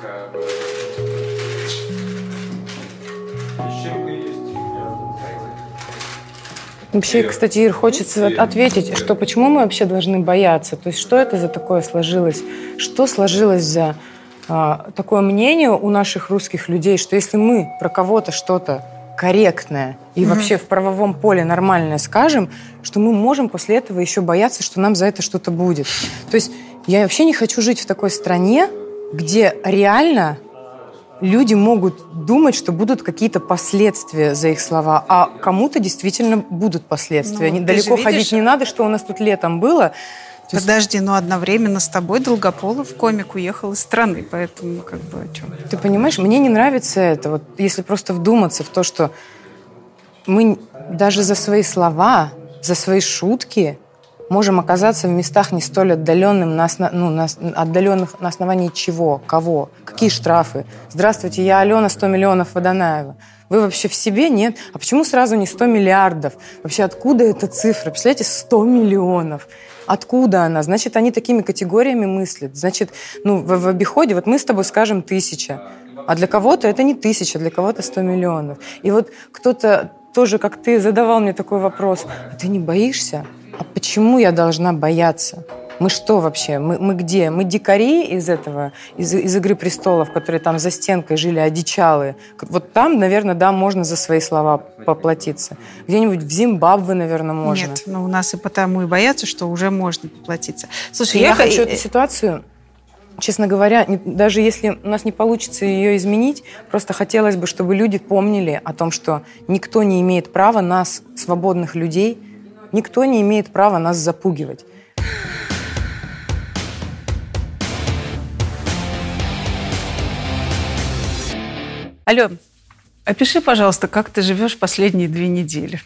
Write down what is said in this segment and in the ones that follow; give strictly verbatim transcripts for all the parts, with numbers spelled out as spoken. такая была. Пещерка есть. Вообще, кстати, Ир, хочется ответить, что почему мы вообще должны бояться? То есть что это за такое сложилось? Что сложилось за а, такое мнение у наших русских людей, что если мы про кого-то что-то корректное и угу. вообще в правовом поле нормальное скажем, что мы можем после этого еще бояться, что нам за это что-то будет. То есть я вообще не хочу жить в такой стране, где реально люди могут думать, что будут какие-то последствия за их слова, а кому-то действительно будут последствия. Ну, далеко ходить не надо, что у нас тут летом было. Подожди, но одновременно с тобой Долгополов, комик, уехал из страны, поэтому как бы о чем? Ты понимаешь, мне не нравится это. Вот если просто вдуматься в то, что мы даже за свои слова, за свои шутки можем оказаться в местах не столь отдаленных на, основ... ну, на... отдаленных на основании чего, кого, какие штрафы. Здравствуйте, я Алена, сто миллионов Водонаева. Вы вообще в себе? Нет. А почему сразу не сто миллиардов? Вообще откуда эта цифра? Представляете, сто миллионов. Откуда она? Значит, они такими категориями мыслят. Значит, ну, в, в обиходе, вот мы с тобой скажем тысяча, а для кого-то это не тысяча, для кого-то сто миллионов. И вот кто-то тоже, как ты, задавал мне такой вопрос. А ты не боишься? А почему я должна бояться? Мы что вообще? Мы, мы где? Мы дикари из этого, из, из «Игры престолов», которые там за стенкой жили, одичалые. Вот там, наверное, да, можно за свои слова поплатиться. Где-нибудь в Зимбабве, наверное, можно. Нет, но у нас и потому и боятся, что уже можно поплатиться. Слушай, я, я хочу и... эту ситуацию, честно говоря, не, даже если у нас не получится ее изменить, просто хотелось бы, чтобы люди помнили о том, что никто не имеет права нас, свободных людей, никто не имеет права нас запугивать. Ален, опиши, пожалуйста, как ты живешь последние две недели.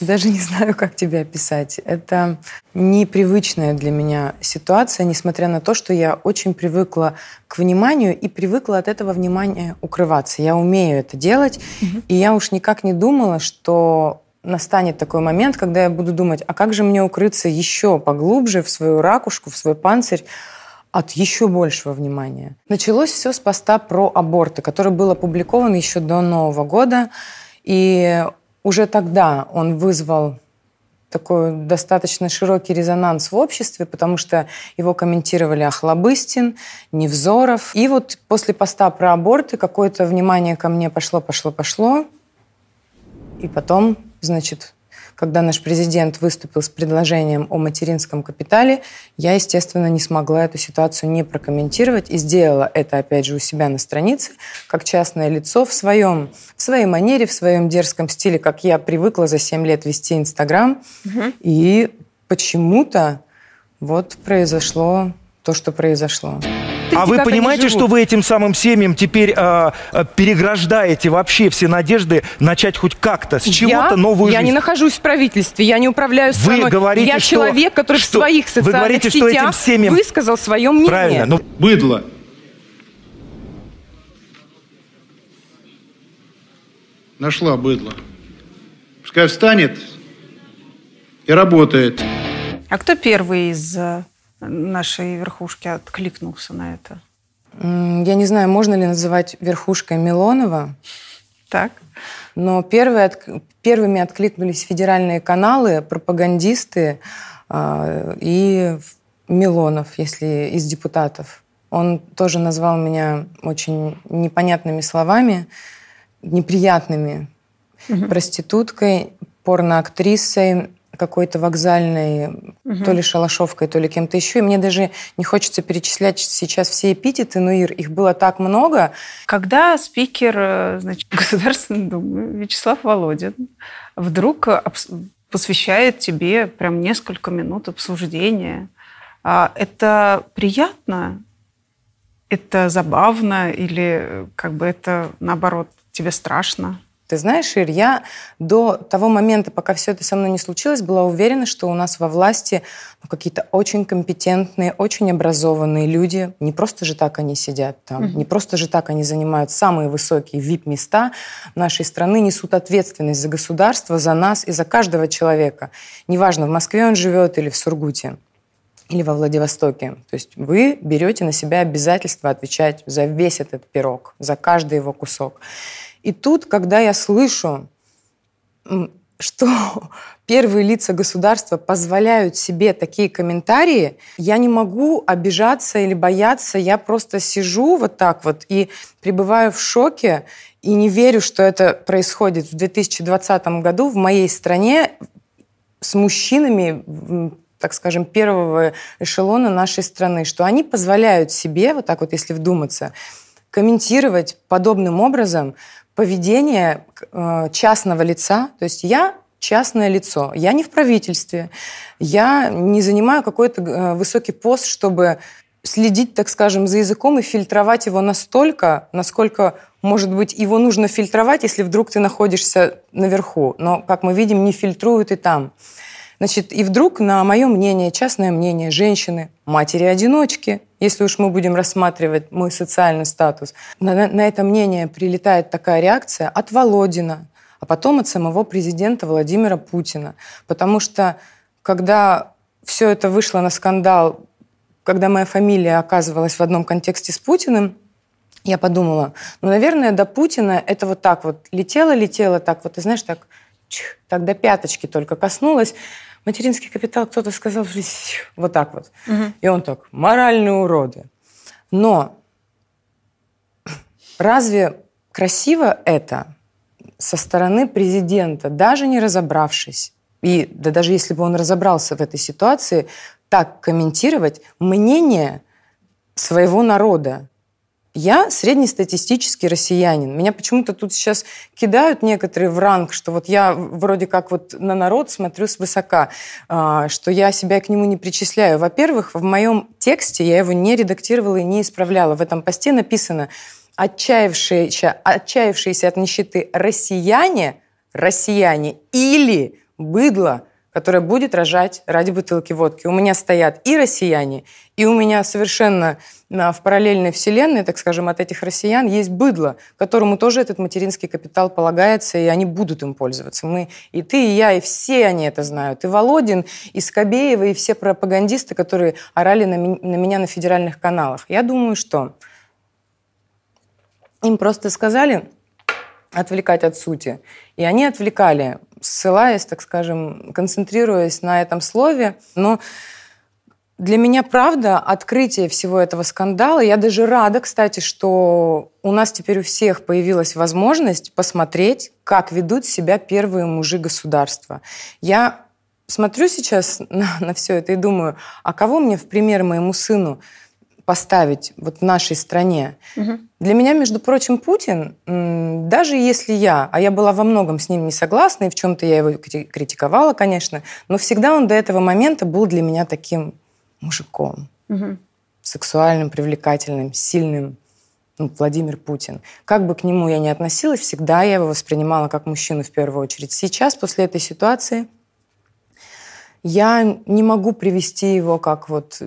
Даже не знаю, как тебя описать. Это непривычная для меня ситуация, несмотря на то, что я очень привыкла к вниманию и привыкла от этого внимания укрываться. Я умею это делать, угу. и я уж никак не думала, что настанет такой момент, когда я буду думать, а как же мне укрыться еще поглубже в свою ракушку, в свой панцирь, от еще большего внимания. Началось все с поста про аборты, который был опубликован еще до Нового года. И уже тогда он вызвал такой достаточно широкий резонанс в обществе, потому что его комментировали Охлобыстин, Невзоров. И вот после поста про аборты какое-то внимание ко мне пошло, пошло, пошло. И потом, значит... Когда наш президент выступил с предложением о материнском капитале, я, естественно, не смогла эту ситуацию не прокомментировать и сделала это, опять же, у себя на странице, как частное лицо в, своем, в своей манере, в своем дерзком стиле, как я привыкла за семь лет вести Инстаграм. Угу. И почему-то вот произошло то, что произошло. А вы понимаете, что вы этим самым семьям теперь э, переграждаете вообще все надежды начать хоть как-то с чего-то новую я жизнь? Я не нахожусь в правительстве, я не управляю страной. Вы говорите, я что, человек, который что, в своих социальных вы говорите, сетях что этим семьям... высказал свое мнение. Правильно, но... Быдло. Нашла быдло. Пускай встанет и работает. А кто первый из... нашей верхушки откликнулся на это? Я не знаю, можно ли называть верхушкой Милонова. Так. Но первые, первыми откликнулись федеральные каналы, пропагандисты э, и Милонов, если из депутатов. Он тоже назвал меня очень непонятными словами, неприятными. Угу. Проституткой, порноактрисой, какой-то вокзальной, угу. то ли шалашовкой, то ли кем-то еще. И мне даже не хочется перечислять сейчас все эпитеты, но, Ир, их было так много. Когда спикер, значит, Государственной Думы Вячеслав Володин вдруг посвящает тебе прям несколько минут обсуждения, это приятно? Это забавно? Или как бы это, наоборот, тебе страшно? Ты знаешь, Ир, я до того момента, пока все это со мной не случилось, была уверена, что у нас во власти ну, какие-то очень компетентные, очень образованные люди. Не просто же так они сидят там, mm-hmm. не просто же так они занимают самые высокие ви ай пи-места нашей страны, несут ответственность за государство, за нас и за каждого человека. Неважно, в Москве он живет или в Сургуте. или во Владивостоке. То есть вы берете на себя обязательство отвечать за весь этот пирог, за каждый его кусок. И тут, когда я слышу, что первые лица государства позволяют себе такие комментарии, я не могу обижаться или бояться, я просто сижу вот так вот и пребываю в шоке, и не верю, что это происходит в две тысячи двадцатом году в моей стране с мужчинами, так скажем, первого эшелона нашей страны, что они позволяют себе, вот так вот, если вдуматься, комментировать подобным образом поведение частного лица. То есть я частное лицо, я не в правительстве, я не занимаю какой-то высокий пост, чтобы следить, так скажем, за языком и фильтровать его настолько, насколько, может быть, его нужно фильтровать, если вдруг ты находишься наверху. Но, как мы видим, не фильтруют и там. Значит, и вдруг на мое мнение, частное мнение женщины, матери-одиночки, если уж мы будем рассматривать мой социальный статус, на, на это мнение прилетает такая реакция от Володина, а потом от самого президента Владимира Путина. Потому что, когда все это вышло на скандал, когда моя фамилия оказывалась в одном контексте с Путиным, я подумала, ну, наверное, до Путина это вот так вот летело-летело, так вот, и знаешь, так, чих, так до пяточки только коснулось. Материнский капитал, кто-то сказал, вот так вот. Угу. И он так, моральные уроды. Но разве красиво это со стороны президента, даже не разобравшись, и да даже если бы он разобрался в этой ситуации, так комментировать мнение своего народа? Я среднестатистический россиянин. Меня почему-то тут сейчас кидают некоторые в ранг, что вот я вроде как вот на народ смотрю свысока, что я себя к нему не причисляю. Во-первых, в моем тексте, я его не редактировала и не исправляла, в этом посте написано: «Отчаявшиеся, отчаявшиеся от нищеты россияне, россияне или быдло, которое будет рожать ради бутылки водки». У меня стоят и россияне, и у меня совершенно в параллельной вселенной, так скажем, от этих россиян есть быдло, которому тоже этот материнский капитал полагается, и они будут им пользоваться. Мы, и ты, и я, и все они это знают. И Володин, и Скобеева, и все пропагандисты, которые орали на, ми- на меня на федеральных каналах. Я думаю, что им просто сказали отвлекать от сути. И они отвлекали, ссылаясь, так скажем, концентрируясь на этом слове. Но для меня, правда, открытие всего этого скандала, я даже рада, кстати, что у нас теперь у всех появилась возможность посмотреть, как ведут себя первые мужи государства. Я смотрю сейчас на, на все это и думаю, а кого мне в пример моему сыну поставить вот в нашей стране? Угу. Для меня, между прочим, Путин, даже если я, а я была во многом с ним не согласна, и в чем-то я его критиковала, конечно, но всегда он до этого момента был для меня таким мужиком, угу, сексуальным, привлекательным, сильным, ну, Владимир Путин. Как бы к нему я ни относилась, всегда я его воспринимала как мужчину в первую очередь. Сейчас, после этой ситуации, я не могу привести его как вот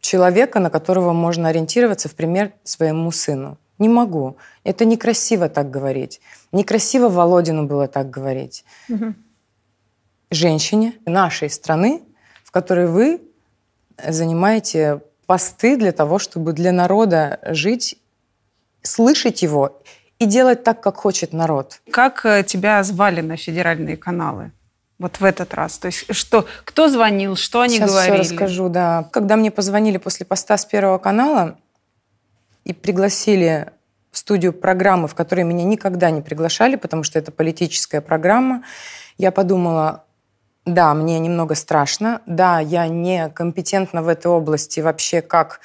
человека, на которого можно ориентироваться, в пример своему сыну. Не могу. Это некрасиво так говорить. Некрасиво Володину было так говорить. Угу. Женщине нашей страны, в которой вы занимаете посты для того, чтобы для народа жить, слышать его и делать так, как хочет народ. Как тебя звали на федеральные каналы? Вот в этот раз. То есть что, кто звонил, что они сейчас говорили? Сейчас все расскажу, да. Когда мне позвонили после поста с Первого канала и пригласили в студию программы, в которой меня никогда не приглашали, потому что это политическая программа, я подумала, да, мне немного страшно, да, я не компетентна в этой области вообще как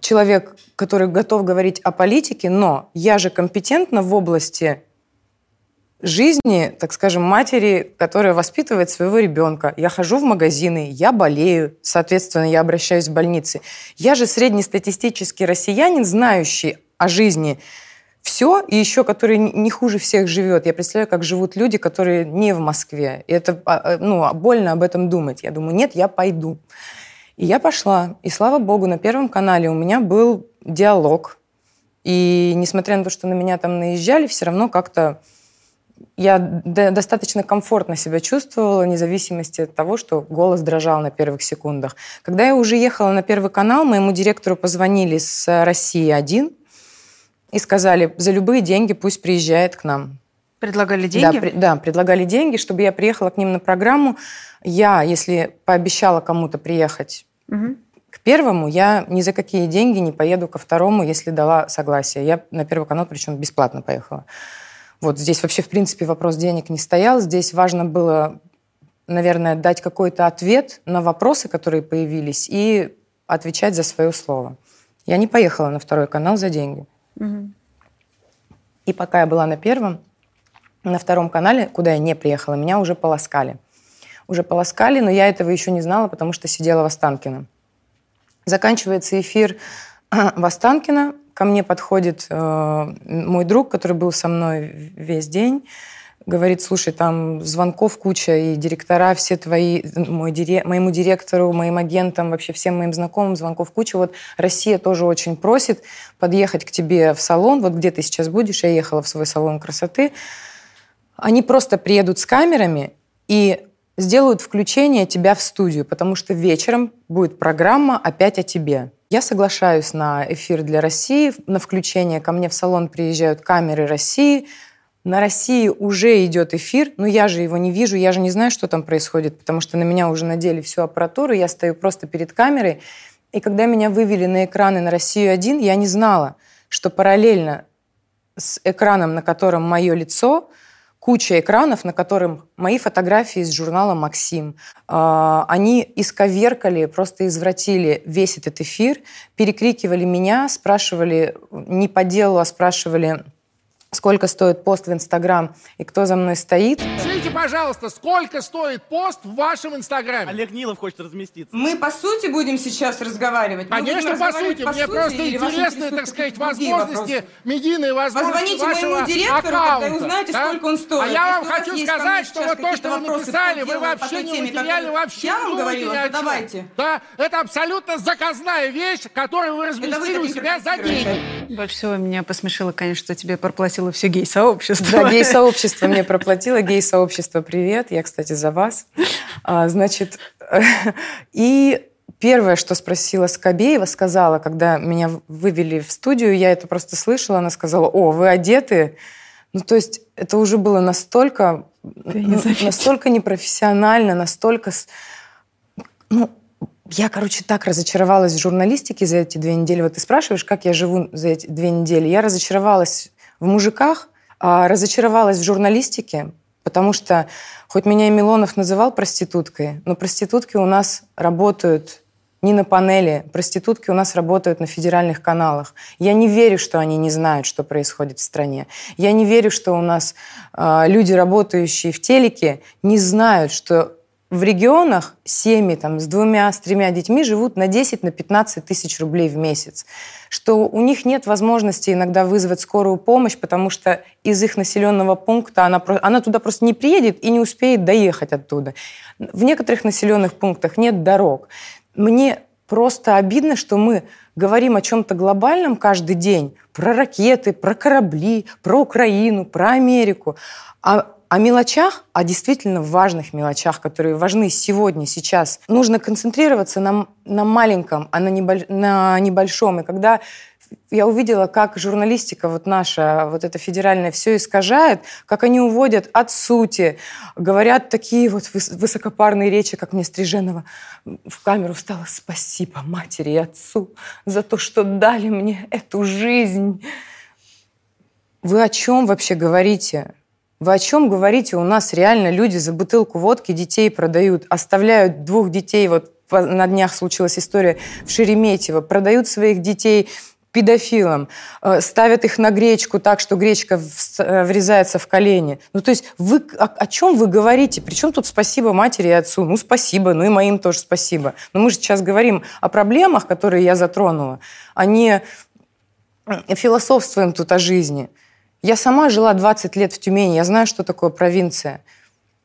человек, который готов говорить о политике, но я же компетентна в области жизни, так скажем, матери, которая воспитывает своего ребенка. Я хожу в магазины, я болею, соответственно, я обращаюсь в больницы. Я же среднестатистический россиянин, знающий о жизни все, и еще который не хуже всех живет. Я представляю, как живут люди, которые не в Москве. И это, ну, больно об этом думать. Я думаю, нет, я пойду. И я пошла. И слава богу, на Первом канале у меня был диалог. И несмотря на то, что на меня там наезжали, все равно как-то я достаточно комфортно себя чувствовала, вне зависимости от того, что голос дрожал на первых секундах. Когда я уже ехала на Первый канал, моему директору позвонили с России один и сказали, за любые деньги пусть приезжает к нам. Предлагали деньги? Да, при, да, предлагали деньги, чтобы я приехала к ним на программу. Я, если пообещала кому-то приехать угу. к первому, я ни за какие деньги не поеду ко второму, если дала согласие. Я на Первый канал, причем бесплатно поехала. Вот здесь вообще, в принципе, вопрос денег не стоял. Здесь важно было, наверное, дать какой-то ответ на вопросы, которые появились, и отвечать за свое слово. Я не поехала на Второй канал за деньги. Угу. И пока я была на Первом, на Втором канале, куда я не приехала, меня уже полоскали. Уже полоскали, но я этого еще не знала, потому что сидела в Останкино. Заканчивается эфир в Останкино. Ко мне подходит э, мой друг, который был со мной весь день, говорит, слушай, там звонков куча, и директора все твои, мой дирек, моему директору, моим агентам, вообще всем моим знакомым звонков куча. Вот Россия тоже очень просит подъехать к тебе в салон, вот где ты сейчас будешь. Я ехала в свой салон красоты. Они просто приедут с камерами и сделают включение тебя в студию, потому что вечером будет программа «Опять о тебе». Я соглашаюсь на эфир для России, на включение. Ко мне в салон приезжают камеры России. На России уже идет эфир, но я же его не вижу, я же не знаю, что там происходит, потому что на меня уже надели всю аппаратуру, я стою просто перед камерой. И когда меня вывели на экраны на «Россию один», я не знала, что параллельно с экраном, на котором мое лицо, куча экранов, на котором мои фотографии из журнала «Максим». Они исковеркали, просто извратили весь этот эфир, перекрикивали меня, спрашивали не по делу, а спрашивали, сколько стоит пост в Инстаграм и кто за мной стоит. Скажите, пожалуйста, сколько стоит пост в вашем Инстаграме? Олег Нилов хочет разместиться. Мы, по сути, будем сейчас разговаривать. Конечно, по сути. По Мне сути, просто интересны, так сказать, возможности, медийные возможности вашего аккаунта. Позвоните моему директору, когда узнаете, да? сколько он стоит. А я вам Если хочу сказать, что вот то, что вы написали, вы вообще не материали, вообще я вам говорила, давайте. Да, это абсолютно заказная вещь, которую вы разместили у себя за деньги. Больше всего меня посмешило, конечно, что тебе проплатило все гей-сообщество. Да, гей-сообщество мне проплатило. Гей-сообщество, привет. Я, кстати, за вас. А, значит, и первое, что спросила Скобеева, сказала, когда меня вывели в студию, я это просто слышала, она сказала, о, вы одеты? Ну, то есть это уже было настолько, ну, настолько непрофессионально, настолько... Ну, я, короче, так разочаровалась в журналистике за эти две недели. Вот ты спрашиваешь, как я живу за эти две недели. Я разочаровалась... в мужиках, а разочаровалась в журналистике, потому что, хоть меня и Милонов называл проституткой, но проститутки у нас работают не на панели, проститутки у нас работают на федеральных каналах. Я не верю, что они не знают, что происходит в стране. Я не верю, что у нас э, люди, работающие в телеке, не знают, что в регионах семьи там, с двумя, с тремя детьми живут на десять, на пятнадцать тысяч рублей в месяц. Что у них нет возможности иногда вызвать скорую помощь, потому что из их населенного пункта она, она туда просто не приедет и не успеет доехать оттуда. В некоторых населенных пунктах нет дорог. Мне просто обидно, что мы говорим о чем-то глобальном каждый день. Про ракеты, про корабли, про Украину, про Америку. А О мелочах, о действительно важных мелочах, которые важны сегодня, сейчас. Нужно концентрироваться на, на маленьком, а на, небольш, на небольшом. И когда я увидела, как журналистика вот наша, вот эта федеральная, все искажает, как они уводят от сути, говорят такие вот высокопарные речи, как мне Стриженова в камеру встала: «Спасибо матери и отцу за то, что дали мне эту жизнь». Вы о чем вообще говорите? Вы о чем говорите? У нас реально люди за бутылку водки детей продают, оставляют двух детей, вот на днях случилась история в Шереметьево, продают своих детей педофилам, ставят их на гречку так, что гречка врезается в колени. Ну то есть вы, о, о чем вы говорите? Причем тут спасибо матери и отцу? Ну спасибо, ну и моим тоже спасибо. Но мы же сейчас говорим о проблемах, которые я затронула, а не философствуем тут о жизни. Я сама жила двадцать лет в Тюмени, я знаю, что такое провинция.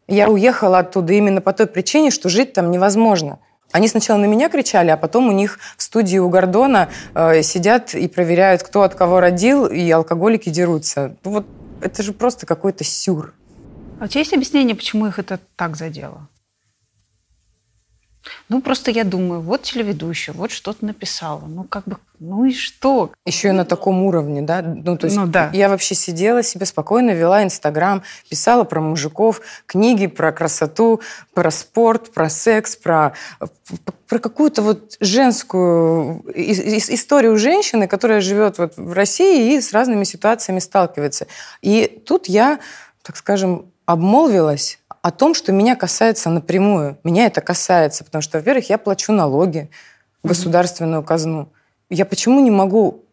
Я уехала оттуда именно по той причине, что жить там невозможно. Они сначала на меня кричали, а потом у них в студии у Гордона э, сидят и проверяют, кто от кого родил, и алкоголики дерутся. Вот это же просто какой-то сюр. А у тебя есть объяснение, почему их это так задело? Ну, просто я думаю, вот телеведущая, вот что-то написала. Ну, как бы, ну и что? Еще и на таком уровне, да? Ну, то есть ну, да. Я вообще сидела себе спокойно, вела Инстаграм, писала про мужиков, книги про красоту, про спорт, про секс, про, про какую-то вот женскую историю женщины, которая живет вот в России и с разными ситуациями сталкивается. И тут я, так скажем, обмолвилась о том, что меня касается напрямую. Меня это касается, потому что, во-первых, я плачу налоги в государственную казну. Я почему не могу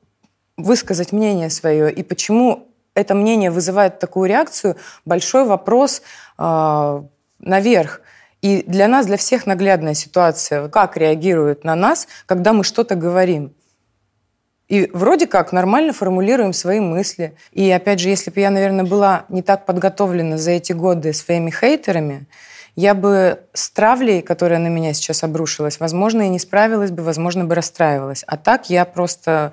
высказать мнение свое? И почему это мнение вызывает такую реакцию? Большой вопрос э, наверх. И для нас, для всех наглядная ситуация. Как реагируют на нас, когда мы что-то говорим? И вроде как нормально формулируем свои мысли. И опять же, если бы я, наверное, была не так подготовлена за эти годы своими хейтерами, я бы с травлей, которая на меня сейчас обрушилась, возможно, и не справилась бы, возможно, бы расстраивалась. А так я просто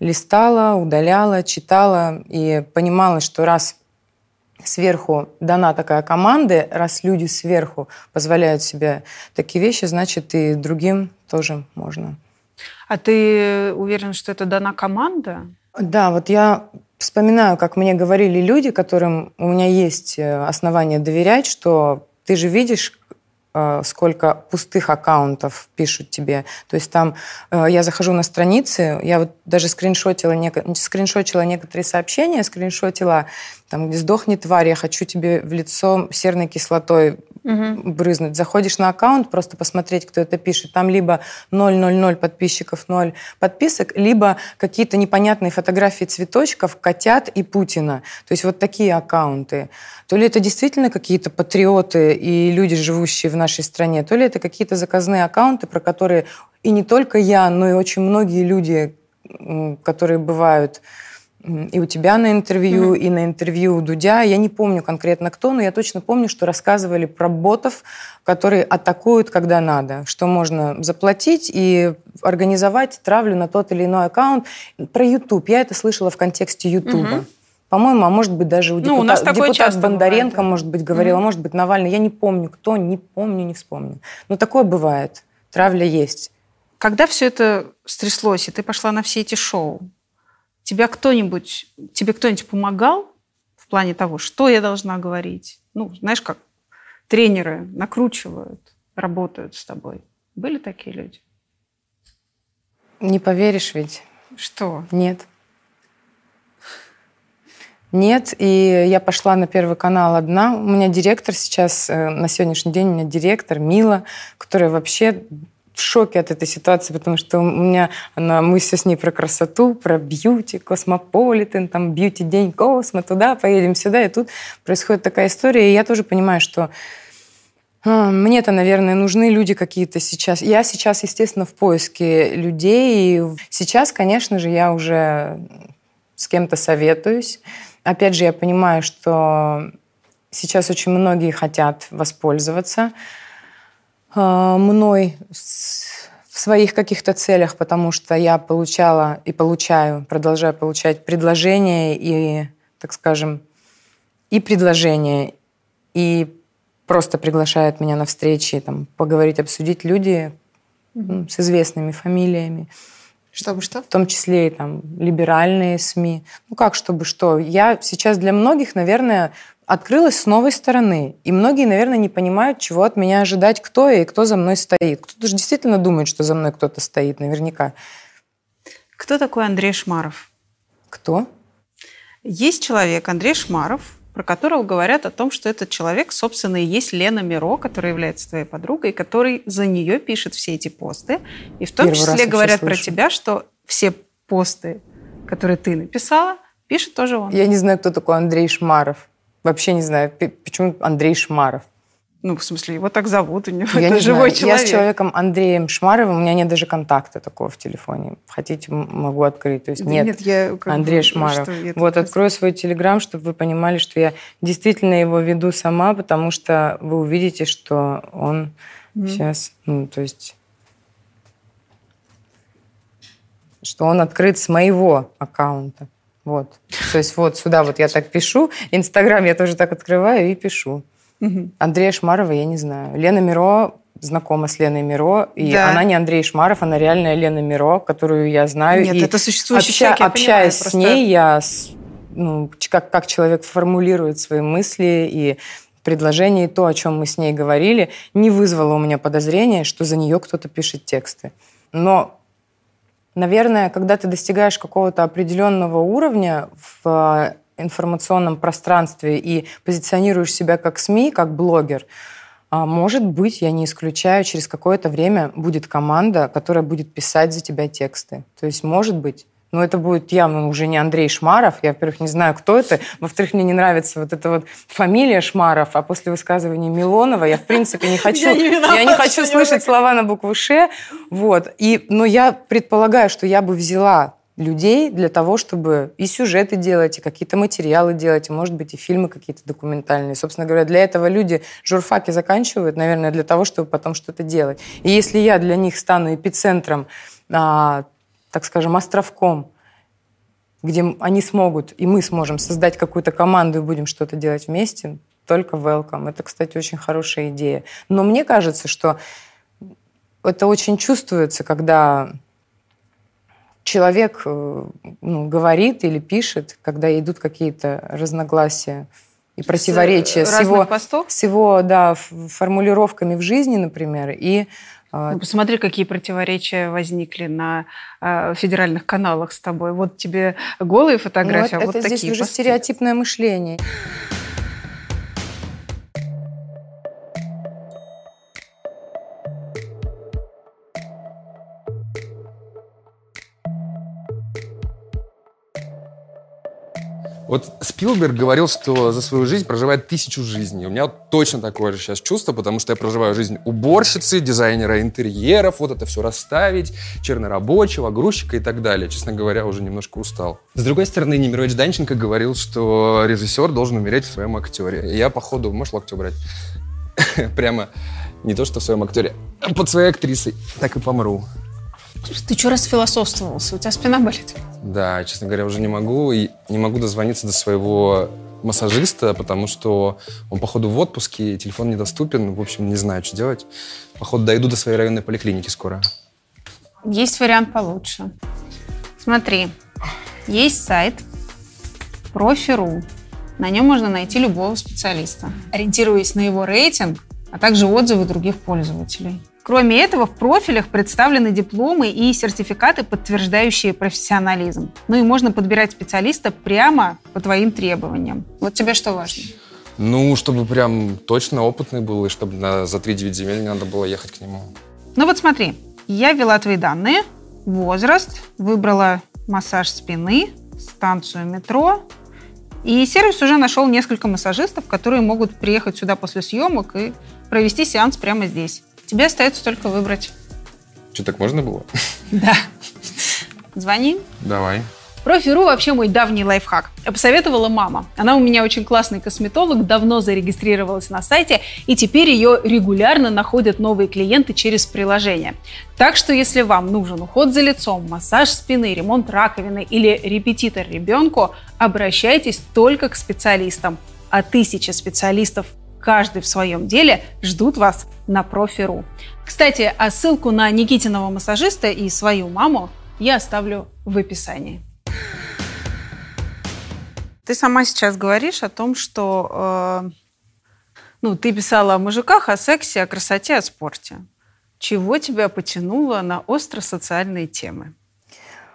листала, удаляла, читала и понимала, что раз сверху дана такая команда, раз люди сверху позволяют себе такие вещи, значит, и другим тоже можно. А ты уверен, что это дана команда? Да, вот я вспоминаю, как мне говорили люди, которым у меня есть основания доверять, что ты же видишь, сколько пустых аккаунтов пишут тебе. То есть там я захожу на страницы, я вот даже скриншотила, скриншотила некоторые сообщения, скриншотила, там, где «сдохни, тварь, я хочу тебе в лицо серной кислотой угу. брызнуть». Заходишь на аккаунт, просто посмотреть, кто это пишет. Там либо ноль подписчиков, ноль подписок, либо какие-то непонятные фотографии цветочков, котят и Путина. То есть вот такие аккаунты. То ли это действительно какие-то патриоты и люди, живущие в нашей стране, то ли это какие-то заказные аккаунты, про которые и не только я, но и очень многие люди, которые бывают... И у тебя на интервью, mm-hmm. и на интервью у Дудя. Я не помню конкретно кто, но я точно помню, что рассказывали про ботов, которые атакуют, когда надо. Что можно заплатить и организовать травлю на тот или иной аккаунт. Про YouTube. Я это слышала в контексте YouTube. Mm-hmm. По-моему, а может быть даже у депутата, ну, у нас такое часто Бондаренко, бывает. Может быть, говорила, mm-hmm. может быть, Навальный. Я не помню кто, не помню, не вспомню. Но такое бывает. Травля есть. Когда все это стряслось, и ты пошла на все эти шоу, Тебя кто-нибудь, тебе кто-нибудь помогал в плане того, что я должна говорить? Ну, знаешь, как тренеры накручивают, работают с тобой. Были такие люди? Не поверишь ведь. Что? Нет. Нет, и я пошла на Первый канал одна. У меня директор сейчас, на сегодняшний день у меня директор Мила, которая вообще... в шоке от этой ситуации, потому что у меня она, мы все с ней про красоту, про бьюти, космополитен, там бьюти-день космо, туда поедем, сюда, и тут происходит такая история, и я тоже понимаю, что а, мне-то, наверное, нужны люди какие-то сейчас. Я сейчас, естественно, в поиске людей, и сейчас, конечно же, я уже с кем-то советуюсь. Опять же, я понимаю, что сейчас очень многие хотят воспользоваться мной в своих каких-то целях, потому что я получала и получаю, продолжаю получать предложения и, так скажем, и предложения, и просто приглашают меня на встречи, там, поговорить, обсудить люди mm-hmm. с известными фамилиями. Чтобы что? В том числе и там либеральные СМИ. Ну как, чтобы что? Я сейчас для многих, наверное... открылась с новой стороны. И многие, наверное, не понимают, чего от меня ожидать, кто я и кто за мной стоит. Кто-то же действительно думает, что за мной кто-то стоит, наверняка. Кто такой Андрей Шмаров? Кто? Есть человек, Андрей Шмаров, про которого говорят о том, что этот человек, собственно, и есть Лена Миро, которая является твоей подругой, который за нее пишет все эти посты. И в том Первый числе говорят про тебя, что все посты, которые ты написала, пишет тоже он. Я не знаю, кто такой Андрей Шмаров. Вообще не знаю, почему Андрей Шмаров. Ну, в смысле, его так зовут, у него я это не живой знаю. Человек. Я с человеком Андреем Шмаровым, у меня нет даже контакта такого в телефоне. Хотите, могу открыть. То есть да нет, нет я, Андрей Шмаров. Вот, открою свой телеграм, чтобы вы понимали, что я действительно его веду сама, потому что вы увидите, что он mm. сейчас... Ну, то есть... Что он открыт с моего аккаунта. Вот. То есть вот сюда вот я так пишу. Инстаграм я тоже так открываю и пишу. Угу. Андрея Шмарова я не знаю. Лена Миро знакома с Леной Миро. И да. Она не Андрей Шмаров, она реальная Лена Миро, которую я знаю. Нет, и это существующий обща, человек, я понимаю, общаясь просто... с ней, я... Ну, как, как человек формулирует свои мысли и предложения, и то, о чем мы с ней говорили, не вызвало у меня подозрения, что за нее кто-то пишет тексты. Но, наверное, когда ты достигаешь какого-то определенного уровня в информационном пространстве и позиционируешь себя как СМИ, как блогер, может быть, я не исключаю, через какое-то время будет команда, которая будет писать за тебя тексты. То есть, может быть... Но это будет явно уже не Андрей Шмаров. Я, во-первых, не знаю, кто это. Во-вторых, мне не нравится вот эта вот фамилия Шмаров. А после высказывания Милонова я, в принципе, не хочу... Я не, я не хочу слышать слова на букву «Ш». Вот. И, но я предполагаю, что я бы взяла людей для того, чтобы и сюжеты делать, и какие-то материалы делать, и, может быть, и фильмы какие-то документальные. Собственно говоря, для этого люди журфаки заканчивают, наверное, для того, чтобы потом что-то делать. И если я для них стану эпицентром... так скажем, островком, где они смогут, и мы сможем создать какую-то команду и будем что-то делать вместе, только welcome. Это, кстати, очень хорошая идея. Но мне кажется, что это очень чувствуется, когда человек, ну, говорит или пишет, когда идут какие-то разногласия и противоречия с, с его, с его да, формулировками в жизни, например, и... Ну, посмотри, какие противоречия возникли на э, федеральных каналах с тобой. Вот тебе голые фотографии, ну, а вот это такие. Здесь уже посты. Стереотипное мышление. Вот Спилберг говорил, что за свою жизнь проживает тысячу жизней. У меня вот точно такое же сейчас чувство, потому что я проживаю жизнь уборщицы, дизайнера интерьеров, вот это все расставить, чернорабочего, грузчика и так далее. Честно говоря, уже немножко устал. С другой стороны, Немирович Данченко говорил, что режиссер должен умереть в своем актере. И я, походу, можешь локти убрать? Прямо не то, что в своем актере, а под своей актрисой. Так и помру. Ты что раз философствовался? У тебя спина болит? Да, честно говоря, уже не могу. И не могу дозвониться до своего массажиста, потому что он, походу, в отпуске, телефон недоступен. В общем, не знаю, что делать. Походу, дойду до своей районной поликлиники скоро. Есть вариант получше. Смотри, есть сайт профи точка ру. На нем можно найти любого специалиста, ориентируясь на его рейтинг, а также отзывы других пользователей. Кроме этого, в профилях представлены дипломы и сертификаты, подтверждающие профессионализм. Ну и можно подбирать специалиста прямо по твоим требованиям. Вот тебе что важно? Ну, чтобы прям точно опытный был, и чтобы на, за три девять земель не надо было ехать к нему. Ну вот смотри, я ввела твои данные, возраст, выбрала массаж спины, станцию метро, и сервис уже нашел несколько массажистов, которые могут приехать сюда после съемок и провести сеанс прямо здесь. Тебе остается только выбрать. Что, так можно было? Да. Звони. Давай. Профи точка ру вообще мой давний лайфхак. Посоветовала мама. Она у меня очень классный косметолог, давно зарегистрировалась на сайте, и теперь ее регулярно находят новые клиенты через приложение. Так что, если вам нужен уход за лицом, массаж спины, ремонт раковины или репетитор ребенку, обращайтесь только к специалистам. А тысячи специалистов, каждый в своем деле, ждут вас на профи точка ру. Кстати, а ссылку на Никитиного массажиста и свою маму я оставлю в описании. Ты сама сейчас говоришь о том, что э, ну, ты писала о мужиках, о сексе, о красоте, о спорте. Чего тебя потянуло на остро-социальные темы?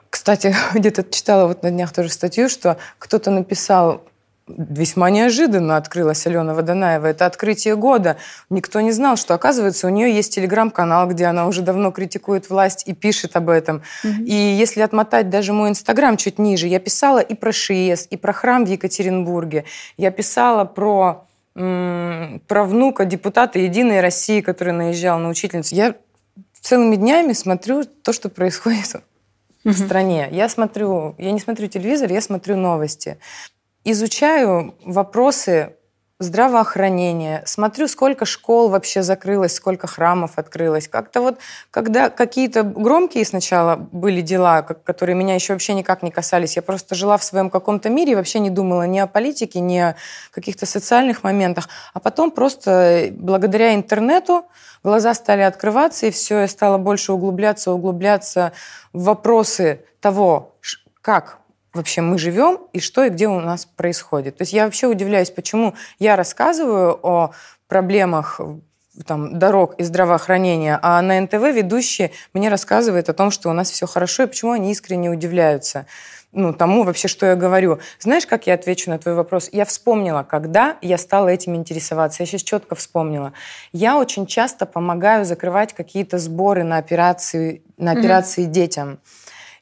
Кстати, где-то читала вот на днях тоже статью, что кто-то написал... Весьма неожиданно открылась Алена Водонаева. Это открытие года. Никто не знал, что, оказывается, у нее есть телеграм-канал, где она уже давно критикует власть и пишет об этом. Mm-hmm. И если отмотать даже мой инстаграм чуть ниже, я писала и про Шиес, и про храм в Екатеринбурге. Я писала про, м- про внука депутата Единой России, который наезжал на учительницу. Я целыми днями смотрю то, что происходит mm-hmm. в стране. Я смотрю, я не смотрю телевизор, я смотрю новости. Изучаю вопросы здравоохранение, смотрю, сколько школ вообще закрылось, сколько храмов открылось. Как-то вот, когда какие-то громкие сначала были дела, которые меня еще вообще никак не касались, я просто жила в своем каком-то мире и вообще не думала ни о политике, ни о каких-то социальных моментах. А потом просто благодаря интернету глаза стали открываться, и все, я стала больше углубляться, углубляться в вопросы того, как вообще мы живем и что и где у нас происходит. То есть я вообще удивляюсь, почему я рассказываю о проблемах там, дорог и здравоохранения, а на эн тэ вэ ведущие мне рассказывают о том, что у нас все хорошо, и почему они искренне удивляются ну, тому вообще, что я говорю. Знаешь, как я отвечу на твой вопрос? Я вспомнила, когда я стала этим интересоваться. Я сейчас четко вспомнила. Я очень часто помогаю закрывать какие-то сборы на операции, на операции [S2] Mm-hmm. [S1] Детям.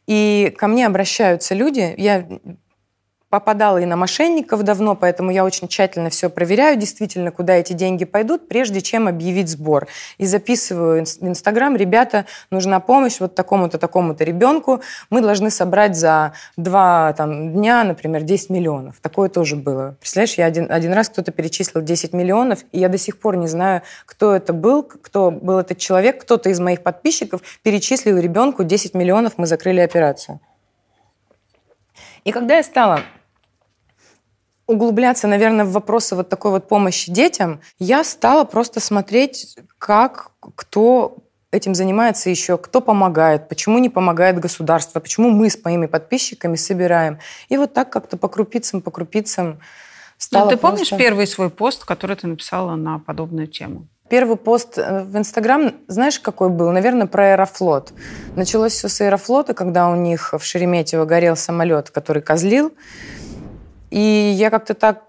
И ко мне обращаются люди. Я попадала и на мошенников давно, поэтому я очень тщательно все проверяю, действительно, куда эти деньги пойдут, прежде чем объявить сбор. И записываю в Инстаграм: ребята, нужна помощь вот такому-то, такому-то ребенку. Мы должны собрать за два там, дня, например, десять миллионов. Такое тоже было. Представляешь, я один, один раз кто-то перечислил десять миллионов, и я до сих пор не знаю, кто это был, кто был этот человек. Кто-то из моих подписчиков перечислил ребенку десять миллионов, мы закрыли операцию. И когда я стала углубляться, наверное, в вопросы вот такой вот помощи детям, я стала просто смотреть, как, кто этим занимается еще, кто помогает, почему не помогает государство, почему мы с моими подписчиками собираем. И вот так как-то по крупицам, по крупицам стала. Ну, ты помнишь просто... первый свой пост, который ты написала на подобную тему? Первый пост в Инстаграм, знаешь, какой был? Наверное, про Аэрофлот. Началось все с Аэрофлота, когда у них в Шереметьево горел самолет, который козлил. И я как-то так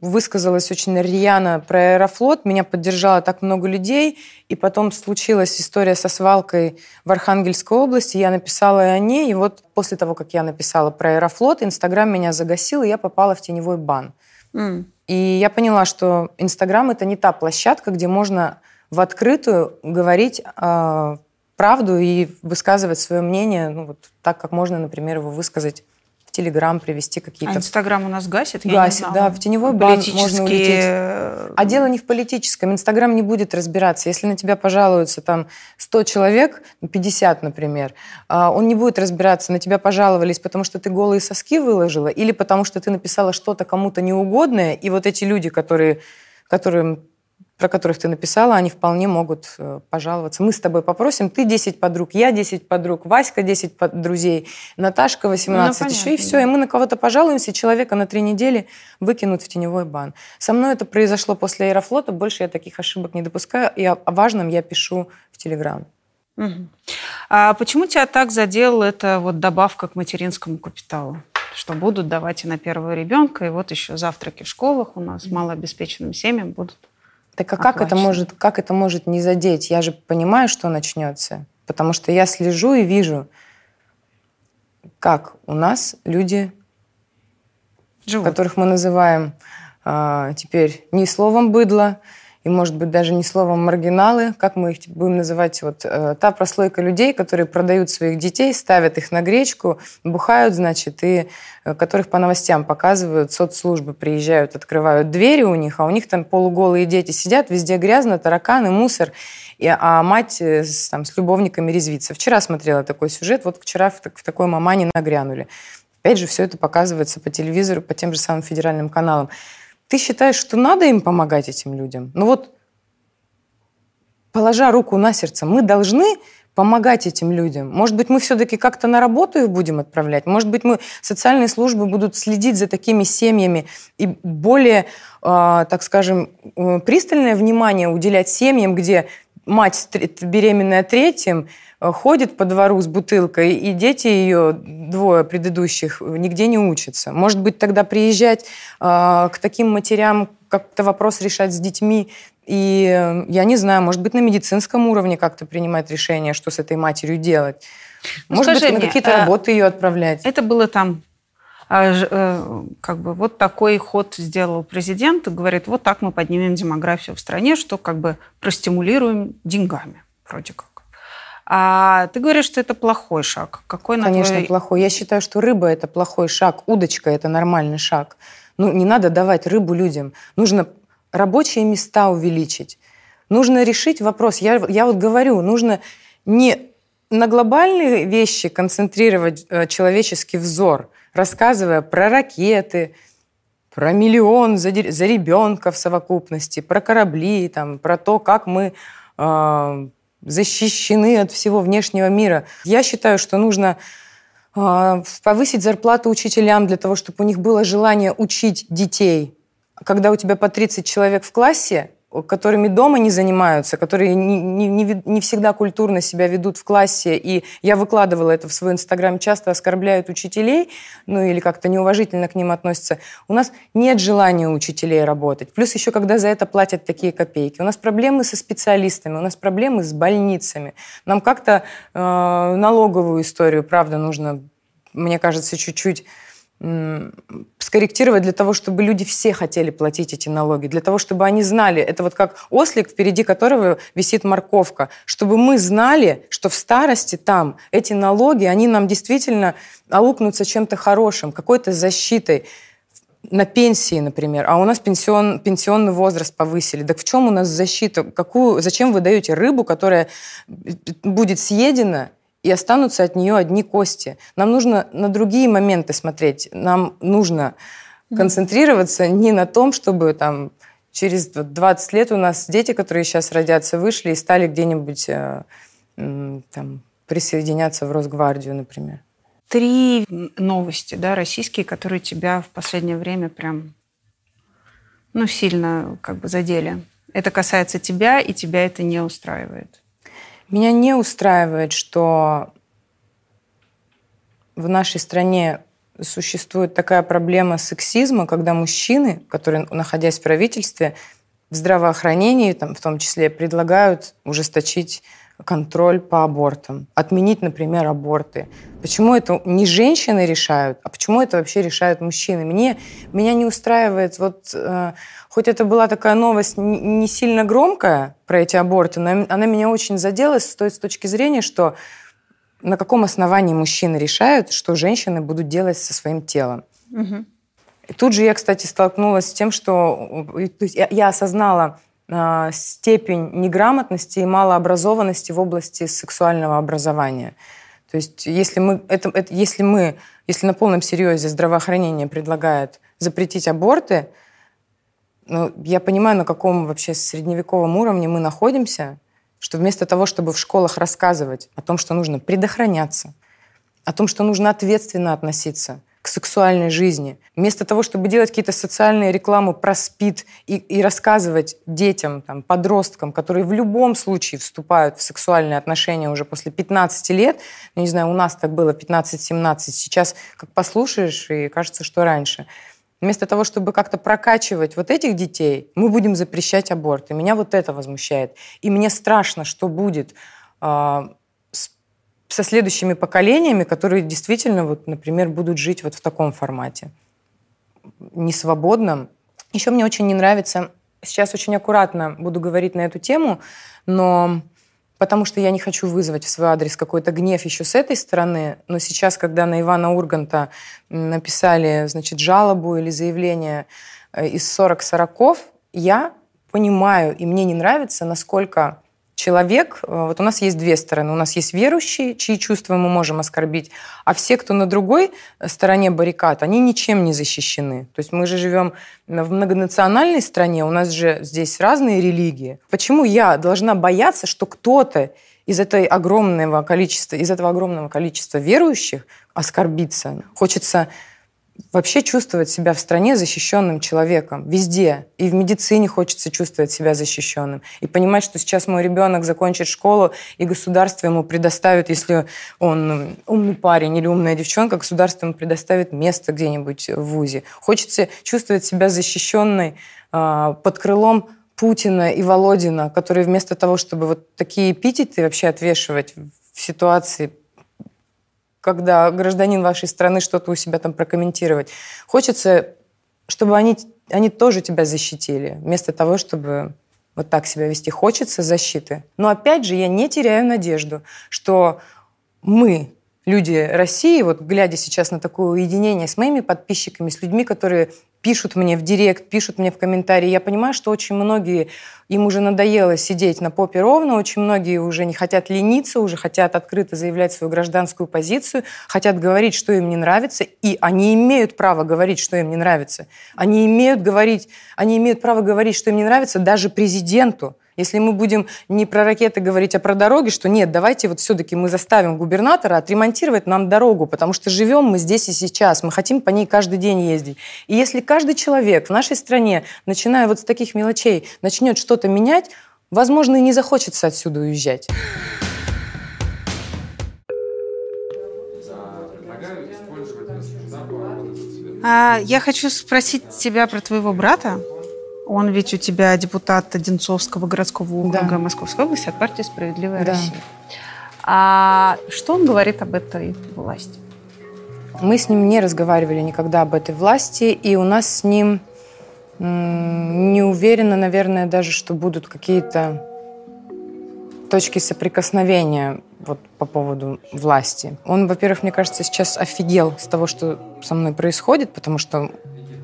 высказалась очень рьяно про Аэрофлот, меня поддержало так много людей, и потом случилась история со свалкой в Архангельской области, я написала и о ней, и вот после того, как я написала про Аэрофлот, Инстаграм меня загасил, и я попала в теневой бан. Mm. И я поняла, что Инстаграм — это не та площадка, где можно в открытую говорить э, правду и высказывать свое мнение, ну, вот так, как можно, например, его высказать Телеграм, привести какие-то... А Инстаграм у нас гасит? Я гасит, не да. В теневой бан можно улететь. А дело не в политическом. Инстаграм не будет разбираться. Если на тебя пожалуются там сто человек, пятьдесят, например, он не будет разбираться, на тебя пожаловались, потому что ты голые соски выложила или потому что ты написала что-то кому-то неугодное, и вот эти люди, которые, которые, про которых ты написала, они вполне могут пожаловаться. Мы с тобой попросим, ты десять подруг, я десять подруг, Васька десять друзей, Наташка восемнадцать, ну, ну, еще, и все. Да. И мы на кого-то пожалуемся, человека на три недели выкинут в теневой бан. Со мной это произошло после Аэрофлота, больше я таких ошибок не допускаю, и о важном я пишу в Телеграм. Угу. А почему тебя так задела эта вот добавка к материнскому капиталу? Что будут давать и на первого ребенка, и вот еще завтраки в школах у нас, малообеспеченным семьям будут. Так а как это, может, как это может не задеть? Я же понимаю, что начнется. Потому что я слежу и вижу, как у нас люди, живут. Которых мы называем э, теперь не словом «быдло», и, может быть, даже не словом «маргиналы», как мы их будем называть, вот э, та прослойка людей, которые продают своих детей, ставят их на гречку, бухают, значит, и э, которых по новостям показывают, соцслужбы приезжают, открывают двери у них, а у них там полуголые дети сидят, везде грязно, тараканы, мусор, и, а мать с, там, с любовниками резвится. Вчера смотрела такой сюжет, вот вчера в, в такой мамане нагрянули. Опять же, все это показывается по телевизору, по тем же самым федеральным каналам. Ты считаешь, что надо им помогать, этим людям? Ну вот, положа руку на сердце, мы должны помогать этим людям. Может быть, мы все-таки как-то на работу их будем отправлять? Может быть, мы, социальные службы будут следить за такими семьями и более, э, так скажем, пристальное внимание уделять семьям, где мать беременная третьим ходит по двору с бутылкой, и дети ее, двое предыдущих, нигде не учатся. Может быть, тогда приезжать э, к таким матерям, как-то вопрос решать с детьми, и, э, я не знаю, может быть, на медицинском уровне как-то принимать решение, что с этой матерью делать. Ну, может быть, мне, на какие-то а... работы ее отправлять. Это было там... как бы вот такой ход сделал президент, говорит, вот так мы поднимем демографию в стране, что как бы простимулируем деньгами, вроде как. А ты говоришь, что это плохой шаг. Какой, на Конечно, твой... плохой. Я считаю, что рыба – это плохой шаг, удочка – это нормальный шаг. Ну, не надо давать рыбу людям. Нужно рабочие места увеличить. Нужно решить вопрос. Я, я вот говорю, нужно не на глобальные вещи концентрировать э, человеческий взор, рассказывая про ракеты, про миллион за, за ребенка в совокупности, про корабли, там, про то, как мы э, защищены от всего внешнего мира. Я считаю, что нужно э, повысить зарплату учителям для того, чтобы у них было желание учить детей. Когда у тебя по тридцать человек в классе, которыми дома не занимаются, которые не, не, не всегда культурно себя ведут в классе, и я выкладывала это в свой Инстаграм, часто оскорбляют учителей, ну или как-то неуважительно к ним относятся, у нас нет желания у учителей работать. Плюс еще, когда за это платят такие копейки. У нас проблемы со специалистами, у нас проблемы с больницами. Нам как-то э, налоговую историю, правда, нужно, мне кажется, чуть-чуть скорректировать для того, чтобы люди все хотели платить эти налоги, для того, чтобы они знали, это вот как ослик, впереди которого висит морковка, чтобы мы знали, что в старости там эти налоги, они нам действительно аукнутся чем-то хорошим, какой-то защитой на пенсии, например. А у нас пенсион, пенсионный возраст повысили. Так в чем у нас защита? Какую, зачем вы даете рыбу, которая будет съедена, и останутся от нее одни кости. Нам нужно на другие моменты смотреть. Нам нужно концентрироваться не на том, чтобы там, через двадцать лет у нас дети, которые сейчас родятся, вышли и стали где-нибудь там, присоединяться в Росгвардию, например. Три новости, да, российские, которые тебя в последнее время прям ну, сильно как бы задели. Это касается тебя, и тебя это не устраивает. Меня не устраивает, что в нашей стране существует такая проблема сексизма, когда мужчины, которые, находясь в правительстве, в здравоохранении, там, в том числе, предлагают ужесточить контроль по абортам, отменить, например, аборты. Почему это не женщины решают, а почему это вообще решают мужчины? Мне, меня не устраивает, вот, э, хоть это была такая новость не, не сильно громкая про эти аборты, но она меня очень задела с той с точки зрения, что на каком основании мужчины решают, что женщины будут делать со своим телом. Угу. И тут же я, кстати, столкнулась с тем, что то есть я, я осознала степень неграмотности и малообразованности в области сексуального образования. То есть если мы, это, это, если мы, если на полном серьезе здравоохранение предлагает запретить аборты, ну, я понимаю, на каком вообще средневековом уровне мы находимся, что вместо того, чтобы в школах рассказывать о том, что нужно предохраняться, о том, что нужно ответственно относиться к сексуальной жизни. Вместо того, чтобы делать какие-то социальные рекламы про СПИД и, и рассказывать детям, там, подросткам, которые в любом случае вступают в сексуальные отношения уже после пятнадцати лет, ну, не знаю, у нас так было пятнадцать-семнадцать, сейчас как послушаешь, и кажется, что раньше. Вместо того, чтобы как-то прокачивать вот этих детей, мы будем запрещать аборты. Меня вот это возмущает. И мне страшно, что будет э- со следующими поколениями, которые действительно, вот, например, будут жить вот в таком формате, несвободном. Еще мне очень не нравится, сейчас очень аккуратно буду говорить на эту тему, но потому что я не хочу вызвать в свой адрес какой-то гнев еще с этой стороны, но сейчас, когда на Ивана Урганта написали, значит, жалобу или заявление из сорок сороков, я понимаю, и мне не нравится, насколько человек, вот у нас есть две стороны. У нас есть верующие, чьи чувства мы можем оскорбить, а все, кто на другой стороне баррикад, они ничем не защищены. То есть мы же живем в многонациональной стране, у нас же здесь разные религии. Почему я должна бояться, что кто-то из этого огромного количества, из этого огромного количества верующих оскорбится? Хочется вообще чувствовать себя в стране защищенным человеком. Везде. И в медицине хочется чувствовать себя защищенным. И понимать, что сейчас мой ребенок закончит школу, и государство ему предоставит, если он умный парень или умная девчонка, государство ему предоставит место где-нибудь в вузе. Хочется чувствовать себя защищенной э, под крылом Путина и Володина, которые вместо того, чтобы вот такие эпитеты вообще отвешивать в ситуации, когда гражданин вашей страны что-то у себя там прокомментировать. Хочется, чтобы они, они тоже тебя защитили, вместо того, чтобы вот так себя вести. Хочется защиты. Но опять же, я не теряю надежду, что мы, люди России, вот глядя сейчас на такое уединение с моими подписчиками, с людьми, которые пишут мне в директ, пишут мне в комментарии, я понимаю, что очень многие, им уже надоело сидеть на попе ровно, очень многие уже не хотят лениться, уже хотят открыто заявлять свою гражданскую позицию, хотят говорить, что им не нравится, и они имеют право говорить, что им не нравится. Они имеют, говорить, они имеют право говорить, что им не нравится даже президенту. Если мы будем не про ракеты говорить, а про дороги, что нет, давайте вот все-таки мы заставим губернатора отремонтировать нам дорогу, потому что живем мы здесь и сейчас, мы хотим по ней каждый день ездить. И если каждый человек в нашей стране, начиная вот с таких мелочей, начнет что-то менять, возможно, и не захочется отсюда уезжать. А, я хочу спросить тебя про твоего брата. Он ведь у тебя депутат Одинцовского городского округа, да, Московской области от партии «Справедливая, да, Россия». А что он говорит об этой власти? Мы с ним не разговаривали никогда об этой власти, и у нас с ним не уверена, наверное, даже, что будут какие-то точки соприкосновения вот по поводу власти. Он, во-первых, мне кажется, сейчас офигел с того, что со мной происходит, потому что...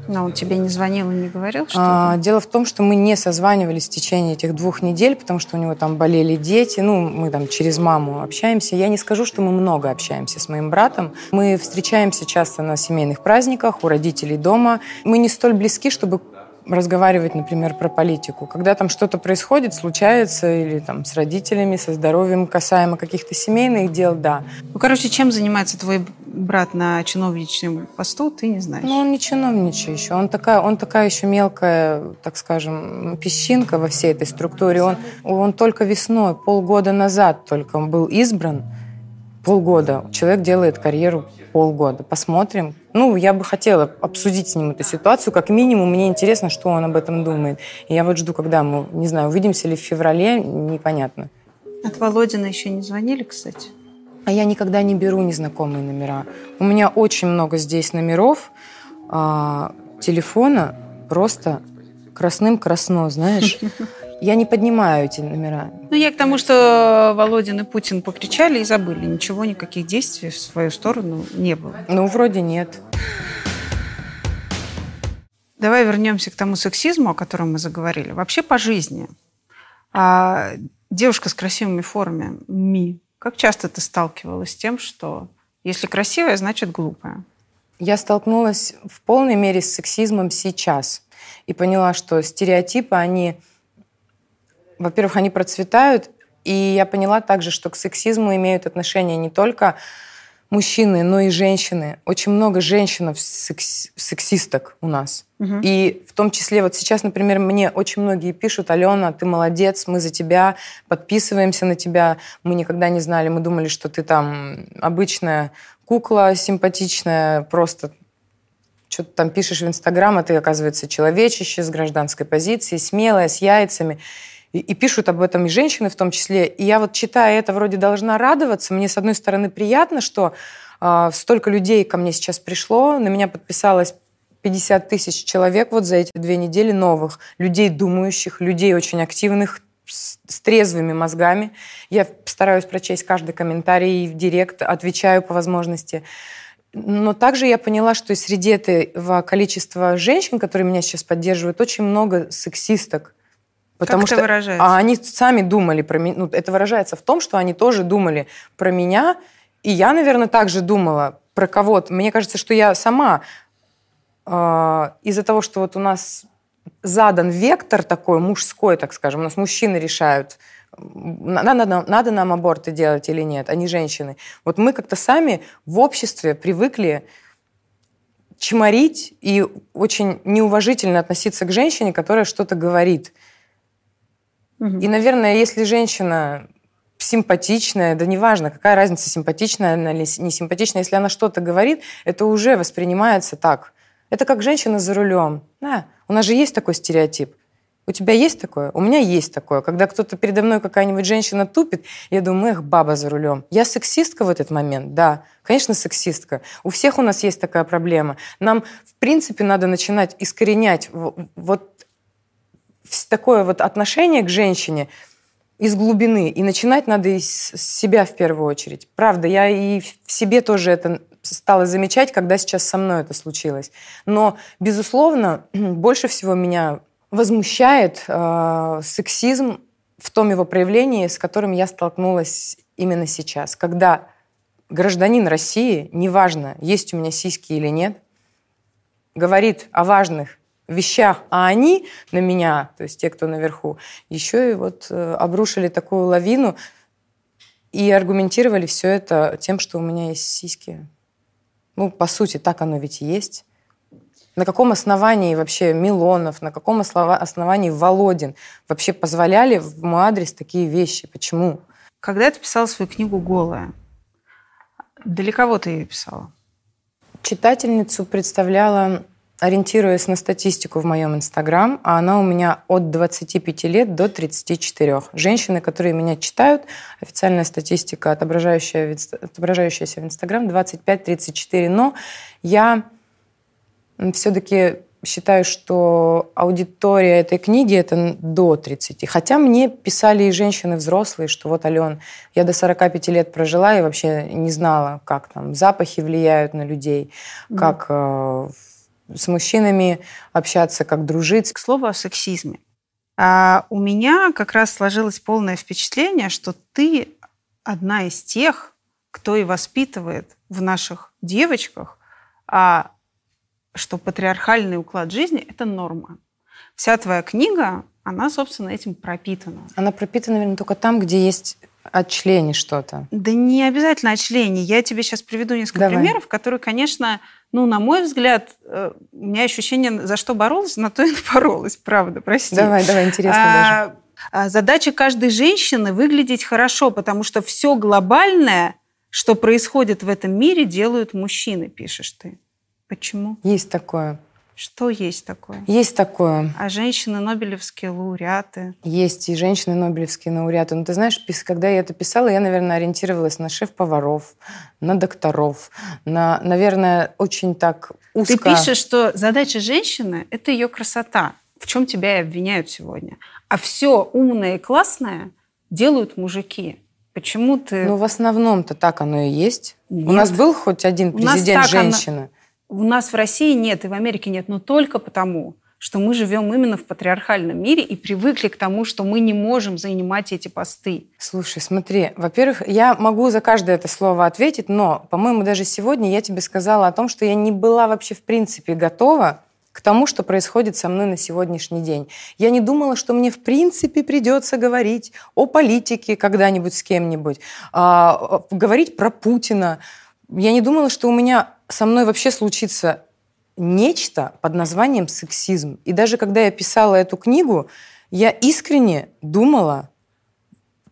Но он тебе не звонил и не говорил, что... А, дело в том, что мы не созванивались в течение этих двух недель, потому что у него там болели дети, ну, мы там через маму общаемся. Я не скажу, что мы много общаемся с моим братом. Мы встречаемся часто на семейных праздниках, у родителей дома. Мы не столь близки, чтобы разговаривать, например, про политику. Когда там что-то происходит, случается, или там с родителями, со здоровьем, касаемо каких-то семейных дел, да. Ну, короче, чем занимается твой брат на чиновничном посту, ты не знаешь? Ну, он не чиновничий еще. Он такая, он такая еще мелкая, так скажем, песчинка во всей этой структуре. Он, он только весной, полгода назад только он был избран. Полгода. Человек делает карьеру полгода. Посмотрим. Ну, я бы хотела обсудить с ним эту ситуацию. Как минимум, мне интересно, что он об этом думает. И я вот жду, когда мы, не знаю, увидимся ли в феврале, непонятно. От Володина еще не звонили, кстати? А я никогда не беру незнакомые номера. У меня очень много здесь номеров. А, телефона просто красным-красно, знаешь. Я не поднимаю эти номера. Ну, я к тому, что Володин и Путин покричали и забыли. Ничего, никаких действий в свою сторону не было. Ну, вроде нет. Давай вернемся к тому сексизму, о котором мы заговорили. Вообще по жизни. А, девушка с красивыми формами. Как часто ты сталкивалась с тем, что если красивая, значит глупая? Я столкнулась в полной мере с сексизмом сейчас. И поняла, что стереотипы, они... Во-первых, они процветают, и я поняла также, что к сексизму имеют отношение не только мужчины, но и женщины. Очень много женщин-сексисток у нас. Угу. И в том числе вот сейчас, например, мне очень многие пишут: «Алена, ты молодец, мы за тебя, подписываемся на тебя, мы никогда не знали, мы думали, что ты там обычная кукла, симпатичная, просто... Что-то там пишешь в Инстаграм, а ты, оказывается, человечище, с гражданской позицией, смелая, с яйцами». И, и пишут об этом и женщины в том числе. И я вот, читая это, вроде должна радоваться. Мне, с одной стороны, приятно, что э, столько людей ко мне сейчас пришло. На меня подписалось пятьдесят тысяч человек вот за эти две недели новых. Людей думающих, людей очень активных, с, с трезвыми мозгами. Я стараюсь прочесть каждый комментарий в директ, отвечаю по возможности. Но также я поняла, что и среди этого количества женщин, которые меня сейчас поддерживают, очень много сексисток. Потому что а они сами думали про меня. Ну, это выражается в том, что они тоже думали про меня. И я, наверное, также думала про кого-то. Мне кажется, что я сама э, из-за того, что вот у нас задан вектор такой мужской, так скажем, у нас мужчины решают, надо, надо, надо нам аборты делать или нет, а не женщины. Вот мы как-то сами в обществе привыкли чморить и очень неуважительно относиться к женщине, которая что-то говорит. И, наверное, если женщина симпатичная, да неважно, какая разница, симпатичная она или не симпатичная, если она что-то говорит, это уже воспринимается так. Это как женщина за рулем. Да, у нас же есть такой стереотип. У тебя есть такое? У меня есть такое. Когда кто-то передо мной, какая-нибудь женщина, тупит, я думаю, эх, баба за рулем. Я сексистка в этот момент? Да, конечно, сексистка. У всех у нас есть такая проблема. Нам, в принципе, надо начинать искоренять вот такое вот отношение к женщине, из глубины. И начинать надо из себя в первую очередь. Правда, я и в себе тоже это стала замечать, когда сейчас со мной это случилось. Но, безусловно, больше всего меня возмущает э, сексизм в том его проявлении, с которым я столкнулась именно сейчас. Когда гражданин России, неважно, есть у меня сиськи или нет, говорит о важных вещах, а они на меня, то есть те, кто наверху, еще и вот обрушили такую лавину и аргументировали все это тем, что у меня есть сиськи. Ну, по сути, так оно ведь и есть. На каком основании вообще Милонов, на каком основании Володин вообще позволяли в мой адрес такие вещи? Почему? Когда ты писала свою книгу «Голая», для кого ты ее писала? Читательницу представляла, ориентируясь на статистику в моем Инстаграм, а она у меня от двадцати пяти лет до тридцати четырёх. Женщины, которые меня читают, официальная статистика, отображающая, отображающаяся в Инстаграм, двадцать пять - тридцать четыре. Но я все-таки считаю, что аудитория этой книги – это до тридцати. Хотя мне писали и женщины взрослые, что вот, Ален, я до сорока пяти лет прожила и вообще не знала, как там запахи влияют на людей, mm. как э, с мужчинами общаться, как дружить. К слову о сексизме. А у меня как раз сложилось полное впечатление, что ты одна из тех, кто и воспитывает в наших девочках, а что патриархальный уклад жизни – это норма. Вся твоя книга, она, собственно, этим пропитана. Она пропитана, наверное, только там, где есть от члени что-то. Да не обязательно от члени. Я тебе сейчас приведу несколько Давай. примеров, которые, конечно, ну, на мой взгляд, у меня ощущение, за что боролась, на то и напоролась, правда, прости. Давай, давай, интересно а, даже. А, задача каждой женщины – выглядеть хорошо, потому что все глобальное, что происходит в этом мире, делают мужчины, пишешь ты. Почему? Есть такое. Что есть такое? Есть такое. А женщины-нобелевские лауреаты? Есть и женщины-нобелевские лауреаты. Но ты знаешь, когда я это писала, я, наверное, ориентировалась на шеф-поваров, на докторов, на, наверное, очень так узко. Ты пишешь, что задача женщины – это ее красота, в чем тебя и обвиняют сегодня. А все умное и классное делают мужики. Почему ты… Ну, в основном-то так оно и есть. Нет. У нас был хоть один президент женщина? У нас в России нет, и в Америке нет, но только потому, что мы живем именно в патриархальном мире и привыкли к тому, что мы не можем занимать эти посты. Слушай, смотри, во-первых, я могу за каждое это слово ответить, но, по-моему, даже сегодня я тебе сказала о том, что я не была вообще в принципе готова к тому, что происходит со мной на сегодняшний день. Я не думала, что мне в принципе придется говорить о политике когда-нибудь с кем-нибудь, говорить про Путина. Я не думала, что у меня... со мной вообще случится нечто под названием сексизм. И даже когда я писала эту книгу, я искренне думала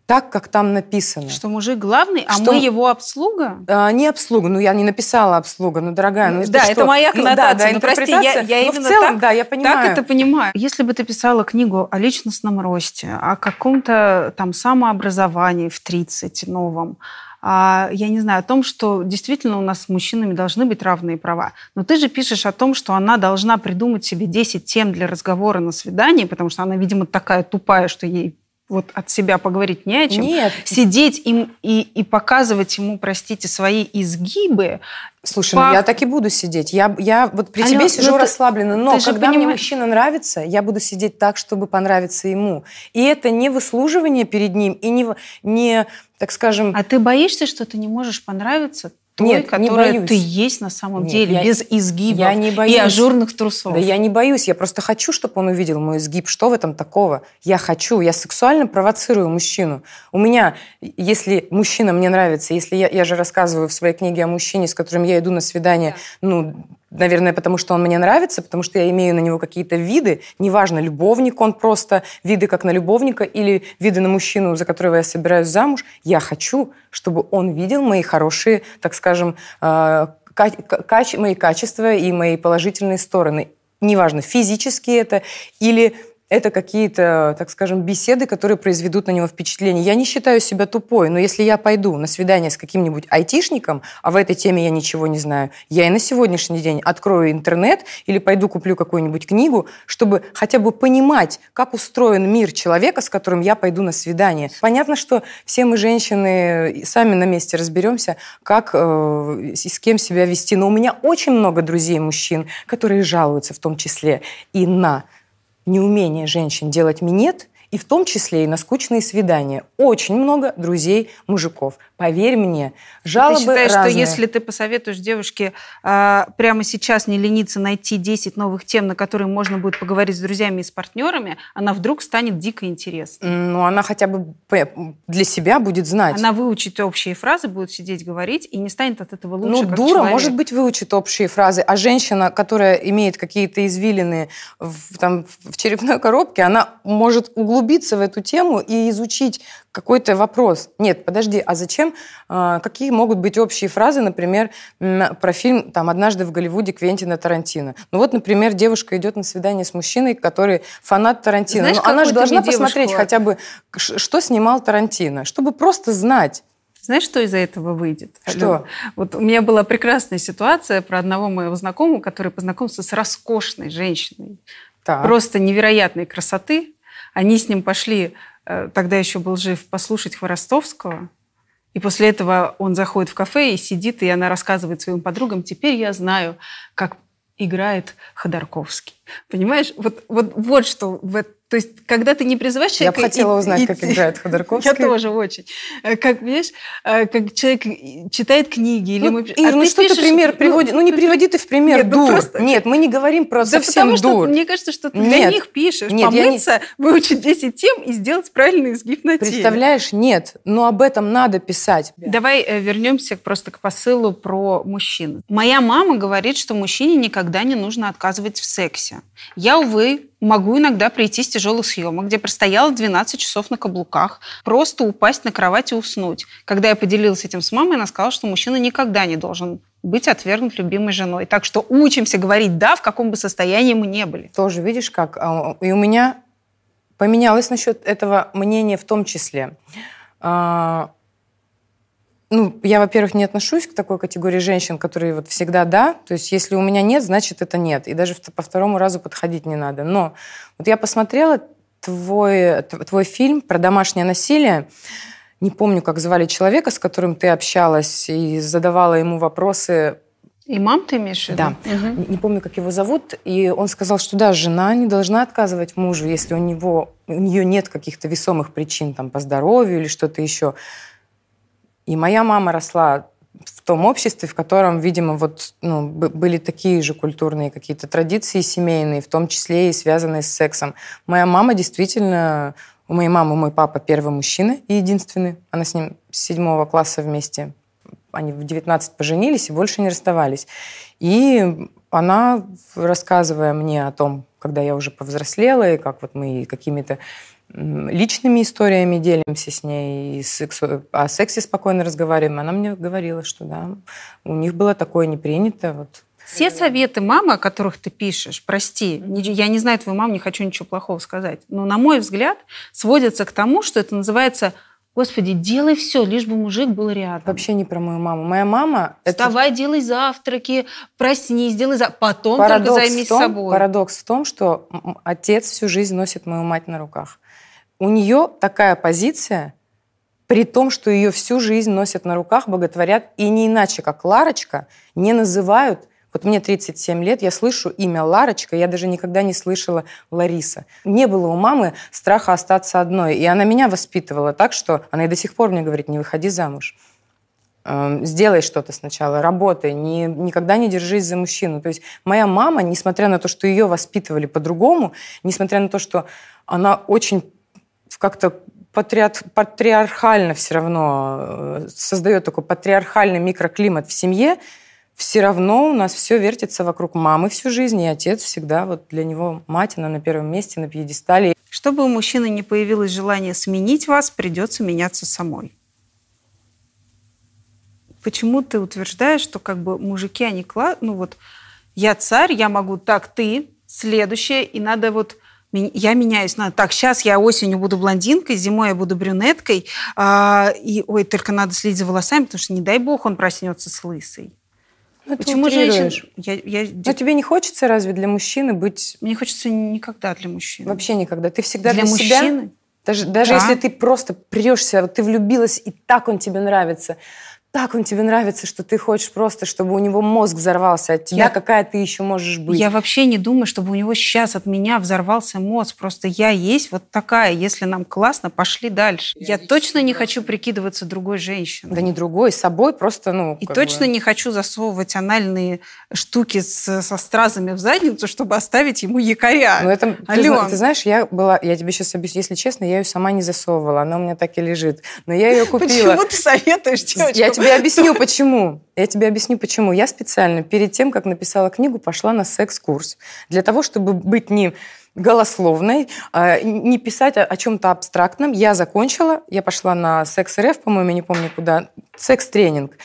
так, как там написано. Что мужик главный, а что... мы его обслуга? А, не обслуга. Ну, я не написала обслуга, но, дорогая... Ну, да, это что? моя коннотация. Ну, да, да, ну, прости, я, я именно в целом, так, да, я понимаю. так это понимаю. Если бы ты писала книгу о личностном росте, о каком-то там самообразовании в тридцать новом, я не знаю, о том, что действительно у нас с мужчинами должны быть равные права. Но ты же пишешь о том, что она должна придумать себе десять тем для разговора на свидании, потому что она, видимо, такая тупая, что ей вот от себя поговорить не о чем. Нет. Сидеть им и, и показывать ему, простите, свои изгибы. Слушай, по... ну я так и буду сидеть. Я, я вот при Алло, тебе сижу ну расслабленно, но когда мне мужчина нравится, я буду сидеть так, чтобы понравиться ему. И это не выслуживание перед ним, и не, не так скажем... А ты боишься, что ты не можешь понравиться той, Нет, которая не боюсь. ты есть на самом Нет, деле, я... без изгибов я не боюсь. и ажурных трусов? Да я не боюсь, я просто хочу, чтобы он увидел мой изгиб. Что в этом такого? Я хочу, я сексуально провоцирую мужчину. У меня, если мужчина мне нравится, если я, я же рассказываю в своей книге о мужчине, с которым я иду на свидание, да. ну, наверное, потому что он мне нравится, потому что я имею на него какие-то виды, неважно, любовник он просто, виды как на любовника или виды на мужчину, за которого я собираюсь замуж, я хочу, чтобы он видел мои хорошие, так скажем, мои качества и мои положительные стороны. Неважно, физически это или это какие-то, так скажем, беседы, которые произведут на него впечатление. Я не считаю себя тупой, но если я пойду на свидание с каким-нибудь айтишником, а в этой теме я ничего не знаю, я и на сегодняшний день открою интернет или пойду куплю какую-нибудь книгу, чтобы хотя бы понимать, как устроен мир человека, с которым я пойду на свидание. Понятно, что все мы, женщины, сами на месте разберемся, как э, с кем себя вести. Но у меня очень много друзей-мужчин, которые жалуются в том числе и на неумение женщин делать минет, и в том числе и на скучные свидания. Очень много друзей-мужиков. Поверь мне, жалобы разные. Ты считаешь, что если ты посоветуешь девушке э, прямо сейчас не лениться найти десять новых тем, на которые можно будет поговорить с друзьями и с партнерами, она вдруг станет дико интересной? Ну, она хотя бы для себя будет знать. Она выучит общие фразы, будет сидеть, говорить, и не станет от этого лучше, ну, как дура, человек. Может быть, выучит общие фразы, а женщина, которая имеет какие-то извилины в, там, в черепной коробке, она может углубиться в эту тему и изучить какой-то вопрос. Нет, подожди, а зачем? Какие могут быть общие фразы, например, про фильм там, «Однажды в Голливуде» Квентина Тарантино. Ну вот, например, девушка идет на свидание с мужчиной, который фанат Тарантино. Знаешь, она же должна посмотреть хотя бы, что снимал Тарантино, чтобы просто знать. Знаешь, что из-за этого выйдет? Что? Вот у меня была прекрасная ситуация про одного моего знакомого, который познакомился с роскошной женщиной. Так. Просто невероятной красоты. Они с ним пошли, тогда еще был жив, послушать Хворостовского. И после этого он заходит в кафе и сидит, и она рассказывает своим подругам: «Теперь я знаю, как играет Ходорковский». Понимаешь? Вот, вот, вот что... Вот, то есть, когда ты не призываешь человека... Я бы хотела и, узнать, и, как и, играет Ходорковский. Я тоже очень. Как, видишь, как человек читает книги или... Ну, мы... Ир, а ну ты что пишешь... ты пример приводишь? Ну, ну, ну, не приводи ты в пример нет, дур. Ну, просто... Нет, мы не говорим про да совсем потому, дур. Что, мне кажется, что ты нет. для них пишешь. Нет, помыться, не... выучить десять тем и сделать правильный изгиб на теле. Представляешь? Нет. Но об этом надо писать. Давай вернемся просто к посылу про мужчин. Моя мама говорит, что мужчине никогда не нужно отказывать в сексе. Я, увы, могу иногда прийти с тяжелых съемок, где простояла двенадцать часов на каблуках, просто упасть на кровать и уснуть. Когда я поделилась этим с мамой, она сказала, что мужчина никогда не должен быть отвергнут любимой женой. Так что учимся говорить «да», в каком бы состоянии мы не были. Тоже видишь, как... И у меня поменялось насчет этого мнение в том числе. Ну, я, во-первых, не отношусь к такой категории женщин, которые вот всегда «да». То есть если у меня «нет», значит, это «нет». И даже по второму разу подходить не надо. Но вот я посмотрела твой, твой фильм про домашнее насилие. Не помню, как звали человека, с которым ты общалась и задавала ему вопросы. Имам ты имеешь в виду? Да. Угу. Не, не помню, как его зовут. И он сказал, что да, жена не должна отказывать мужу, если у него, у нее нет каких-то весомых причин там, по здоровью или что-то еще. И моя мама росла в том обществе, в котором, видимо, вот, ну, были такие же культурные какие-то традиции семейные, в том числе и связанные с сексом. Моя мама действительно... У моей мамы мой папа первый мужчина и единственный. Она с ним с седьмого класса вместе. Они в девятнадцать поженились и больше не расставались. И она, рассказывая мне о том, когда я уже повзрослела, и как вот мы какими-то... личными историями делимся с ней, и сексу... о сексе спокойно разговариваем. Она мне говорила, что да, у них было такое не принято. Вот. Все советы мамы, о которых ты пишешь, прости, я не знаю твою маму, не хочу ничего плохого сказать, но, на мой взгляд, сводятся к тому, что это называется: «Господи, делай все, лишь бы мужик был рядом». Вообще не про мою маму. Моя мама... Вставай, это... делай завтраки, проснись, делай завтраки, потом парадокс только займись том, собой. Парадокс в том, что отец всю жизнь носит мою мать на руках. У нее такая позиция, при том, что ее всю жизнь носят на руках, боготворят, и не иначе, как Ларочка, не называют... Вот мне тридцать семь лет, я слышу имя Ларочка, я даже никогда не слышала Лариса. Не было у мамы страха остаться одной, и она меня воспитывала так, что она и до сих пор мне говорит: не выходи замуж, сделай что-то сначала, работай, не, никогда не держись за мужчину. То есть моя мама, несмотря на то, что ее воспитывали по-другому, несмотря на то, что она очень как-то... патриархально все равно создает такой патриархальный микроклимат в семье, все равно у нас все вертится вокруг мамы всю жизнь, и отец всегда, вот для него мать, она на первом месте, на пьедестале. Чтобы у мужчины не появилось желание сменить вас, придется меняться самой. Почему ты утверждаешь, что как бы мужики, они... Ну вот, я царь, я могу, так, ты, следующее, и надо вот Я меняюсь. Надо, так, сейчас я осенью буду блондинкой, зимой я буду брюнеткой. А, и, ой, только надо следить за волосами, потому что, не дай бог, он проснется с лысой. Ну, почему женщин... Я, я... Но тебе не хочется разве для мужчины быть... Мне хочется никогда для мужчины. Вообще никогда. Ты всегда для, для себя? Для мужчины? Даже, даже да. Если ты просто прешься, вот ты влюбилась, и так он тебе нравится... Так он тебе нравится, что ты хочешь просто, чтобы у него мозг взорвался от тебя, я, какая ты еще можешь быть. Я вообще не думаю, чтобы у него сейчас от меня взорвался мозг. Просто я есть вот такая. Если нам классно, пошли дальше. Я, я точно не классно. хочу прикидываться другой женщиной. Да не другой, собой просто, ну... И точно бы. не хочу засовывать анальные штуки с, со стразами в задницу, чтобы оставить ему якоря. Ну, это, Алён. Ты, ты знаешь, я была... Я тебе сейчас объясню. Если честно, я ее сама не засовывала. Она у меня так и лежит. Но я ее купила. Почему ты советуешь, девочка? Я тебе объясню, почему. Я тебе объясню, почему. Я специально перед тем, как написала книгу, пошла на секс-курс. Для того, чтобы быть не голословной, не писать о чем-то абстрактном. Я закончила, я пошла на секс-РФ, по-моему, не помню куда, секс-тренинг.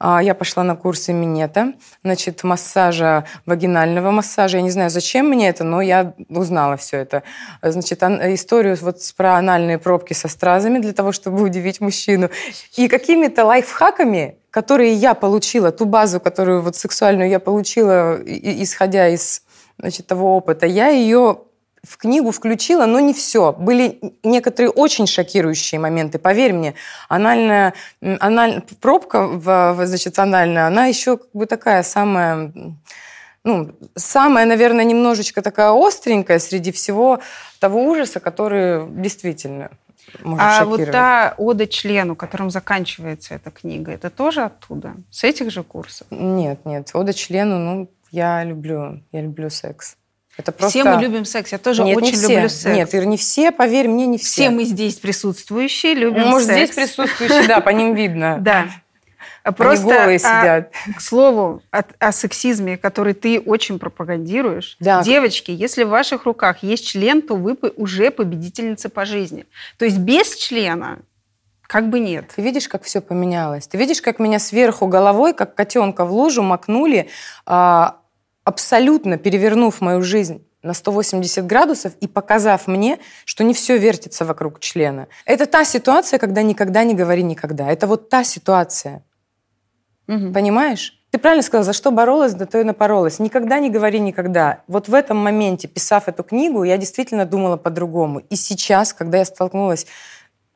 Я пошла на курсы минета, значит, массажа, вагинального массажа. Я не знаю, зачем мне это, но я узнала все это. Значит, историю вот про анальные пробки со стразами для того, чтобы удивить мужчину. И какими-то лайфхаками, которые я получила, ту базу, которую вот сексуальную я получила, исходя из, значит, того опыта, я ее... в книгу включила, но не все. Были некоторые очень шокирующие моменты, поверь мне. Анальная, анальная пробка, в, значит, анальная, она еще как бы такая самая, ну, самая, наверное, немножечко такая остренькая среди всего того ужаса, который действительно может а шокировать. Вот та ода члену, которым заканчивается эта книга, это тоже оттуда? С этих же курсов? Нет, нет. Ода члену, ну, я люблю, я люблю секс. Это просто... Все мы любим секс. Я тоже Нет, очень люблю секс. Нет, Ир, не все, поверь мне, не все. Все мы здесь присутствующие любим Может, секс. Может, здесь присутствующие, да, по ним видно. Да. Просто Они голые сидят. К слову, о, о сексизме, который ты очень пропагандируешь. Да. Девочки, если в ваших руках есть член, то вы уже победительница по жизни. То есть без члена как бы нет. Ты видишь, как все поменялось? Ты видишь, как меня сверху головой, как котенка в лужу, макнули... абсолютно перевернув мою жизнь на сто восемьдесят градусов и показав мне, что не все вертится вокруг члена. Это та ситуация, когда никогда не говори никогда. Это вот та ситуация. Угу. Понимаешь? Ты правильно сказала, за что боролась, да то и напоролась. Никогда не говори никогда. Вот в этом моменте, писав эту книгу, я действительно думала по-другому. И сейчас, когда я столкнулась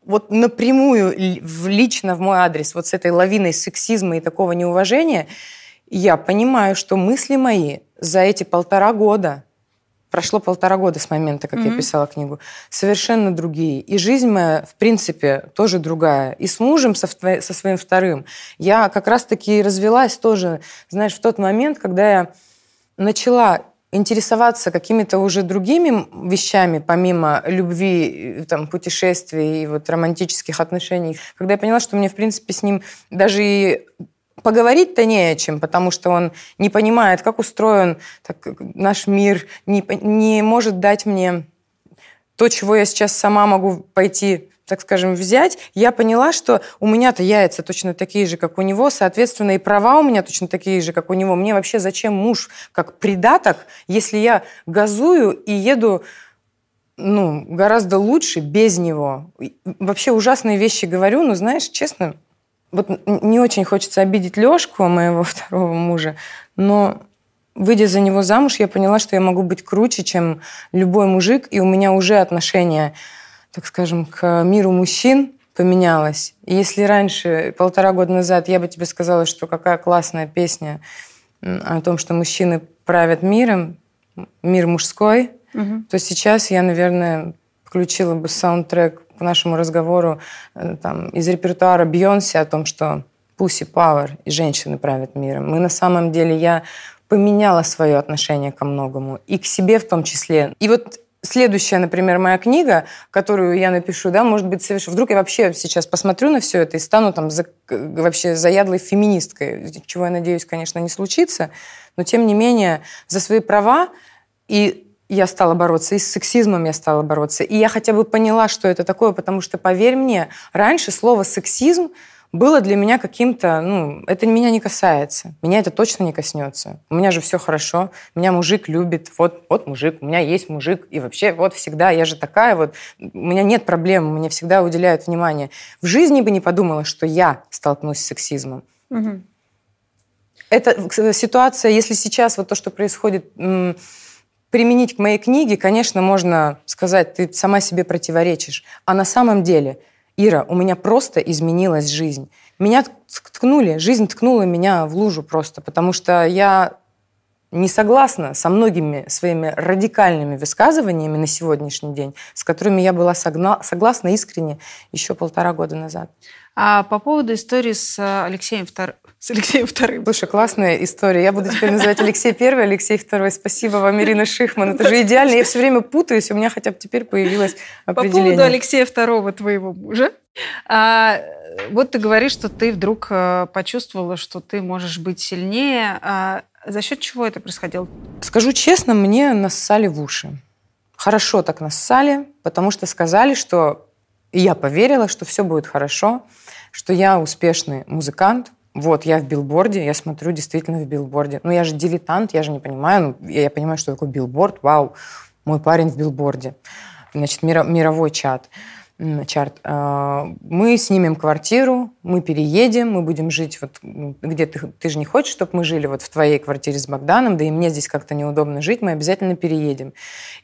вот напрямую лично в мой адрес вот с этой лавиной сексизма и такого неуважения, я понимаю, что мысли мои за эти полтора года, прошло полтора года с момента, как mm-hmm. я писала книгу, совершенно другие. И жизнь моя, в принципе, тоже другая. И с мужем, со, со своим вторым, я как раз-таки развелась тоже, знаешь, в тот момент, когда я начала интересоваться какими-то уже другими вещами, помимо любви, там, путешествий и вот романтических отношений. Когда я поняла, что мне, в принципе, с ним даже и... поговорить-то не о чем, потому что он не понимает, как устроен так, наш мир, не, не может дать мне то, чего я сейчас сама могу пойти, так скажем, взять. Я поняла, что у меня-то яйца точно такие же, как у него, соответственно, и права у меня точно такие же, как у него. Мне вообще зачем муж как придаток, если я газую и еду... ну, гораздо лучше без него. Вообще ужасные вещи говорю, но, знаешь, честно... Вот не очень хочется обидеть Лёшку, моего второго мужа, но, выйдя за него замуж, я поняла, что я могу быть круче, чем любой мужик, и у меня уже отношение, так скажем, к миру мужчин поменялось. И если раньше, полтора года назад, я бы тебе сказала, что какая классная песня о том, что мужчины правят миром, мир мужской, угу. то сейчас я, наверное, включила бы саундтрек к нашему разговору там, из репертуара Бейонсе о том, что «Pussy Power» и «Женщины правят миром». Мы на самом деле, я поменяла свое отношение ко многому, и к себе в том числе. И вот следующая, например, моя книга, которую я напишу, да, может быть, совершенно... Вдруг я вообще сейчас посмотрю на все это и стану там за... вообще заядлой феминисткой, чего, я надеюсь, конечно, не случится, но, тем не менее, за свои права и... я стала бороться, и с сексизмом я стала бороться. И я хотя бы поняла, что это такое, потому что, поверь мне, раньше слово «сексизм» было для меня каким-то, ну, это меня не касается, меня это точно не коснется. У меня же все хорошо, меня мужик любит, вот, вот мужик, у меня есть мужик, и вообще вот всегда, я же такая вот, у меня нет проблем, мне всегда уделяют внимание. В жизни бы не подумала, что я столкнусь с сексизмом. Угу. Эта ситуация, если сейчас вот то, что происходит, применить к моей книге, конечно, можно сказать, ты сама себе противоречишь. А на самом деле, Ира, у меня просто изменилась жизнь. Меня ткнули, жизнь ткнула меня в лужу просто, потому что я не согласна со многими своими радикальными высказываниями на сегодняшний день, с которыми я была согласна искренне еще полтора года назад. А по поводу истории с Алексеем Вторым. С Алексеем Вторым. Слушай, классная история. Я буду теперь называть Алексей Первый, Алексей Второй. Спасибо вам, Ирина Шихман. Это же идеально. Я все время путаюсь, у меня хотя бы теперь появилось определение. По поводу Алексея Второго, твоего мужа. А, вот ты говоришь, что ты вдруг почувствовала, что ты можешь быть сильнее. А за счет чего это происходило? Скажу честно, мне нассали в уши. Хорошо так нассали, потому что сказали, что... И я поверила, что все будет хорошо, что я успешный музыкант. Вот, я в Билборде, я смотрю действительно в Билборде. Ну, я же дилетант, я же не понимаю. Ну, я понимаю, что такое Билборд. Вау, мой парень в Билборде. Значит, мировой чат. Чарт. Мы снимем квартиру, мы переедем, мы будем жить вот где ты, ты же не хочешь, чтобы мы жили вот в твоей квартире с Богданом, да и мне здесь как-то неудобно жить, мы обязательно переедем.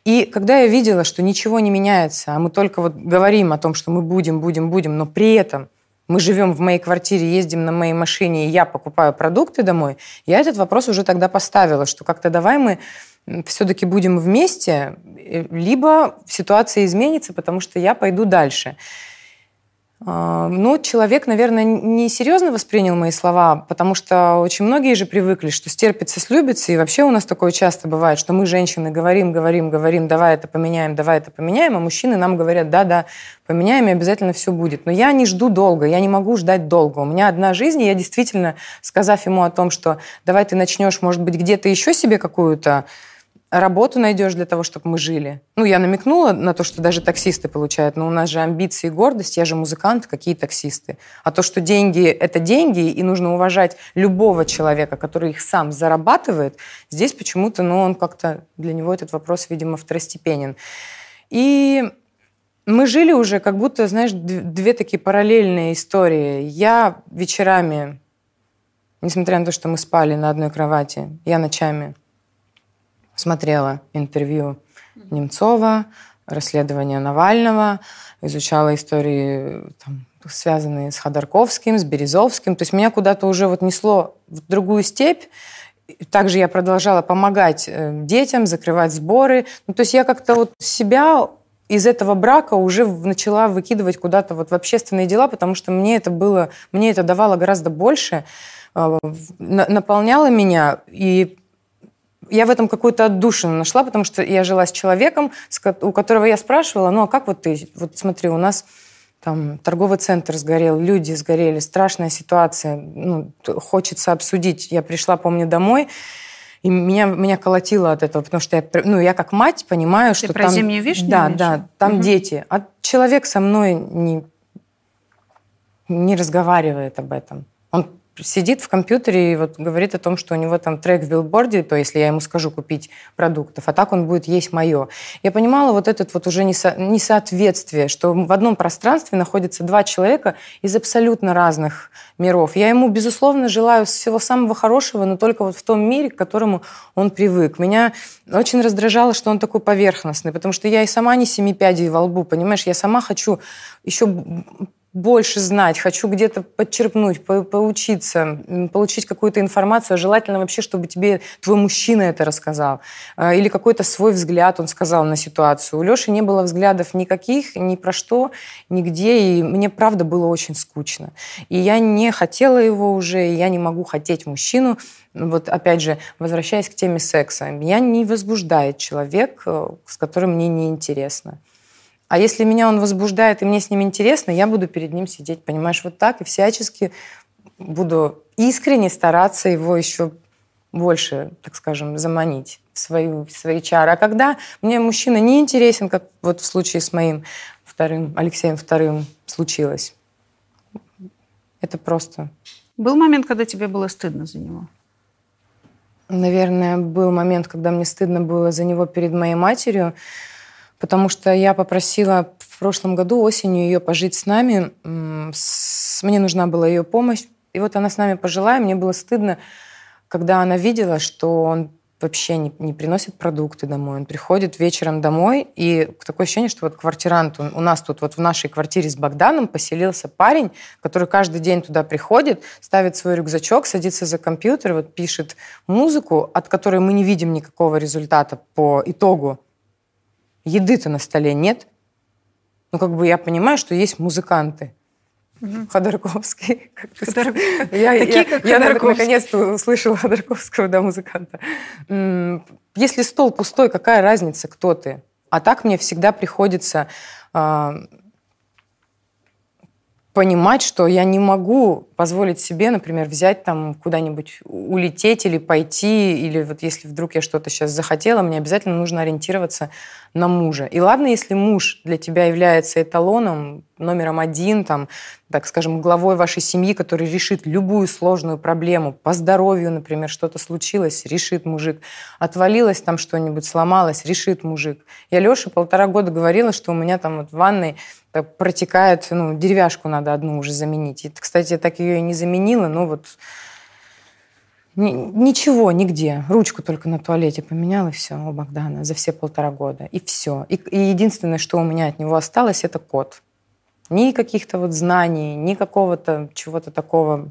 И когда я видела, что ничего не меняется, а мы только вот говорим о том, что мы будем, будем, будем, но при этом мы живем в моей квартире, ездим на моей машине, и я покупаю продукты домой, я этот вопрос уже тогда поставила, что как-то давай мы все-таки будем вместе, либо ситуация изменится, потому что я пойду дальше. Но человек, наверное, не серьезно воспринял мои слова, потому что очень многие же привыкли, что стерпится, слюбится, и вообще у нас такое часто бывает, что мы, женщины, говорим, говорим, говорим, давай это поменяем, давай это поменяем, а мужчины нам говорят, да-да, поменяем, и обязательно все будет. Но я не жду долго, я не могу ждать долго. У меня одна жизнь, и я действительно, сказав ему о том, что давай ты начнешь, может быть, где-то еще себе какую-то работу найдешь для того, чтобы мы жили. Ну, я намекнула на то, что даже таксисты получают, но у нас же амбиции и гордость, я же музыкант, какие таксисты. А то, что деньги – это деньги, и нужно уважать любого человека, который их сам зарабатывает, здесь почему-то, ну, он как-то, для него этот вопрос, видимо, второстепенен. И мы жили уже как будто, знаешь, две такие параллельные истории. Я вечерами, несмотря на то, что мы спали на одной кровати, я ночами... смотрела интервью Немцова, расследование Навального, изучала истории, там, связанные с Ходорковским, с Березовским. То есть меня куда-то уже вот несло в другую степь. Также я продолжала помогать детям, закрывать сборы. Ну, то есть я как-то вот себя из этого брака уже начала выкидывать куда-то вот в общественные дела, потому что мне это было, мне это давало гораздо больше, наполняло меня и... Я в этом какую-то отдушину нашла, потому что я жила с человеком, у которого я спрашивала, ну а как вот ты, вот смотри, у нас там торговый центр сгорел, люди сгорели, страшная ситуация, ну, хочется обсудить. Я пришла, помню, домой, и меня, меня колотило от этого, потому что я, ну, я как мать понимаю, ты что про там... зимнюю вишню? Да, да, там угу. дети. А человек со мной не, не разговаривает об этом. Он сидит в компьютере и вот говорит о том, что у него там трек в Билборде, то если я ему скажу купить продуктов, а так он будет есть мое. Я понимала вот это вот уже несо- несоответствие, что в одном пространстве находятся два человека из абсолютно разных миров. Я ему, безусловно, желаю всего самого хорошего, но только вот в том мире, к которому он привык. Меня очень раздражало, что он такой поверхностный, потому что я и сама не семи пядей во лбу, понимаешь, я сама хочу еще... больше знать, хочу где-то подчерпнуть, по- поучиться, получить какую-то информацию, желательно вообще, чтобы тебе твой мужчина это рассказал. Или какой-то свой взгляд он сказал на ситуацию. У Лёши не было взглядов никаких, ни про что, нигде, и мне, правда, было очень скучно. И я не хотела его уже, и я не могу хотеть мужчину. Вот опять же, возвращаясь к теме секса, меня не возбуждает человек, с которым мне неинтересно. А если меня он возбуждает, и мне с ним интересно, я буду перед ним сидеть, понимаешь, вот так, и всячески буду искренне стараться его еще больше, так скажем, заманить в, свою, в свои чары. А когда мне мужчина не интересен, как вот в случае с моим вторым, Алексеем Вторым случилось, Это просто. Был момент, когда тебе было стыдно за него? Наверное, был момент, когда мне стыдно было за него перед моей матерью, потому что я попросила в прошлом году осенью ее пожить с нами. Мне нужна была ее помощь. И вот она с нами пожила, и мне было стыдно, когда она видела, что он вообще не, не приносит продукты домой. Он приходит вечером домой, и такое ощущение, что вот квартирант, у нас тут вот в нашей квартире с Богданом поселился парень, который каждый день туда приходит, ставит свой рюкзачок, садится за компьютер, вот пишет музыку, от которой мы не видим никакого результата по итогу. Еды-то на столе нет. Ну, как бы я понимаю, что есть музыканты. Угу. Ходорковский, как ты Ходор... я, Такие, я, я наконец-то услышала Ходорковского, да, музыканта. Если стол пустой, какая разница, кто ты? А так мне всегда приходится э, понимать, что я не могу позволить себе, например, взять там куда-нибудь, улететь или пойти, или вот если вдруг я что-то сейчас захотела, мне обязательно нужно ориентироваться на мужа. И ладно, если муж для тебя является эталоном, номером один, там, так скажем, главой вашей семьи, который решит любую сложную проблему. По здоровью, например, что-то случилось, решит мужик. Отвалилось там что-нибудь, сломалось, решит мужик. Я Лёше полтора года говорила, что у меня там вот в ванной так протекает, ну, деревяшку надо одну уже заменить. И, кстати, я так ее и не заменила, но вот ничего, нигде. Ручку только на туалете поменяла, и все, у Богдана, за все полтора года. И все. И, и единственное, что у меня от него осталось, это кот. Ни каких-то вот знаний, ни какого-то чего-то такого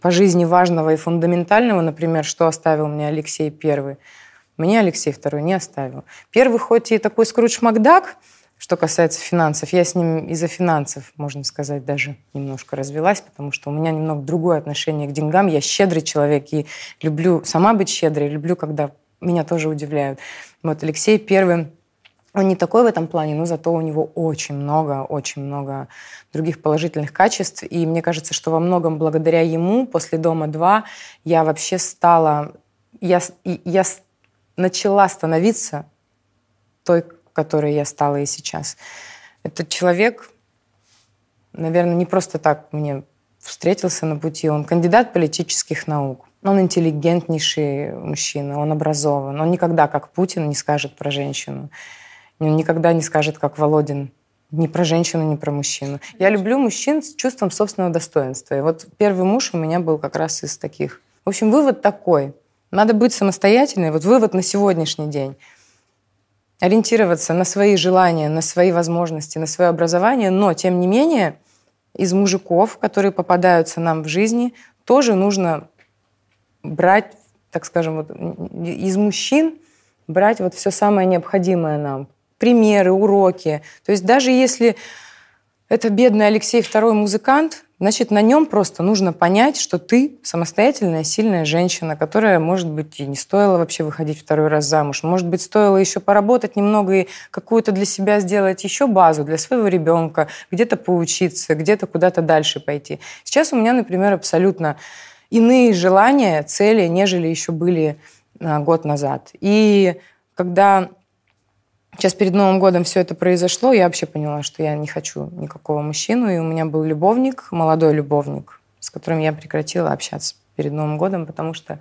по жизни важного и фундаментального, например, что оставил мне Алексей Первый. Мне Алексей Второй не оставил. Первый хоть и такой Скрудж Макдак, что касается финансов, я с ним из-за финансов, можно сказать, даже немножко развелась, потому что у меня немного другое отношение к деньгам. Я щедрый человек и люблю сама быть щедрой, люблю, когда меня тоже удивляют. Вот Алексей Первый... Он не такой в этом плане, но зато у него очень много, очень много других положительных качеств. И мне кажется, что во многом благодаря ему после «Дома-два» я вообще стала... Я, я начала становиться той, которой я стала и сейчас. Этот человек, наверное, не просто так мне встретился на пути. Он кандидат политических наук. Он интеллигентнейший мужчина, он образован. Он никогда, как Путин, не скажет про женщину. Он никогда не скажет, как Володин, ни про женщину, ни про мужчину. Я люблю мужчин с чувством собственного достоинства. И вот первый муж у меня был как раз из таких. В общем, вывод такой. Надо быть самостоятельной. Вот вывод на сегодняшний день. Ориентироваться на свои желания, на свои возможности, на свое образование. Но, тем не менее, из мужиков, которые попадаются нам в жизни, тоже нужно брать, так скажем, вот, из мужчин брать вот все самое необходимое нам. Примеры, уроки. То есть даже если это бедный Алексей Второй музыкант, значит, на нем просто нужно понять, что ты самостоятельная, сильная женщина, которая, может быть, и не стоило вообще выходить второй раз замуж. Может быть, стоило еще поработать немного и какую-то для себя сделать еще базу для своего ребенка, где-то поучиться, где-то куда-то дальше пойти. Сейчас у меня, например, абсолютно иные желания, цели, нежели еще были год назад. И когда... Сейчас перед Новым годом все это произошло, я вообще поняла, что я не хочу никакого мужчину. И у меня был любовник, молодой любовник, с которым я прекратила общаться перед Новым годом, потому что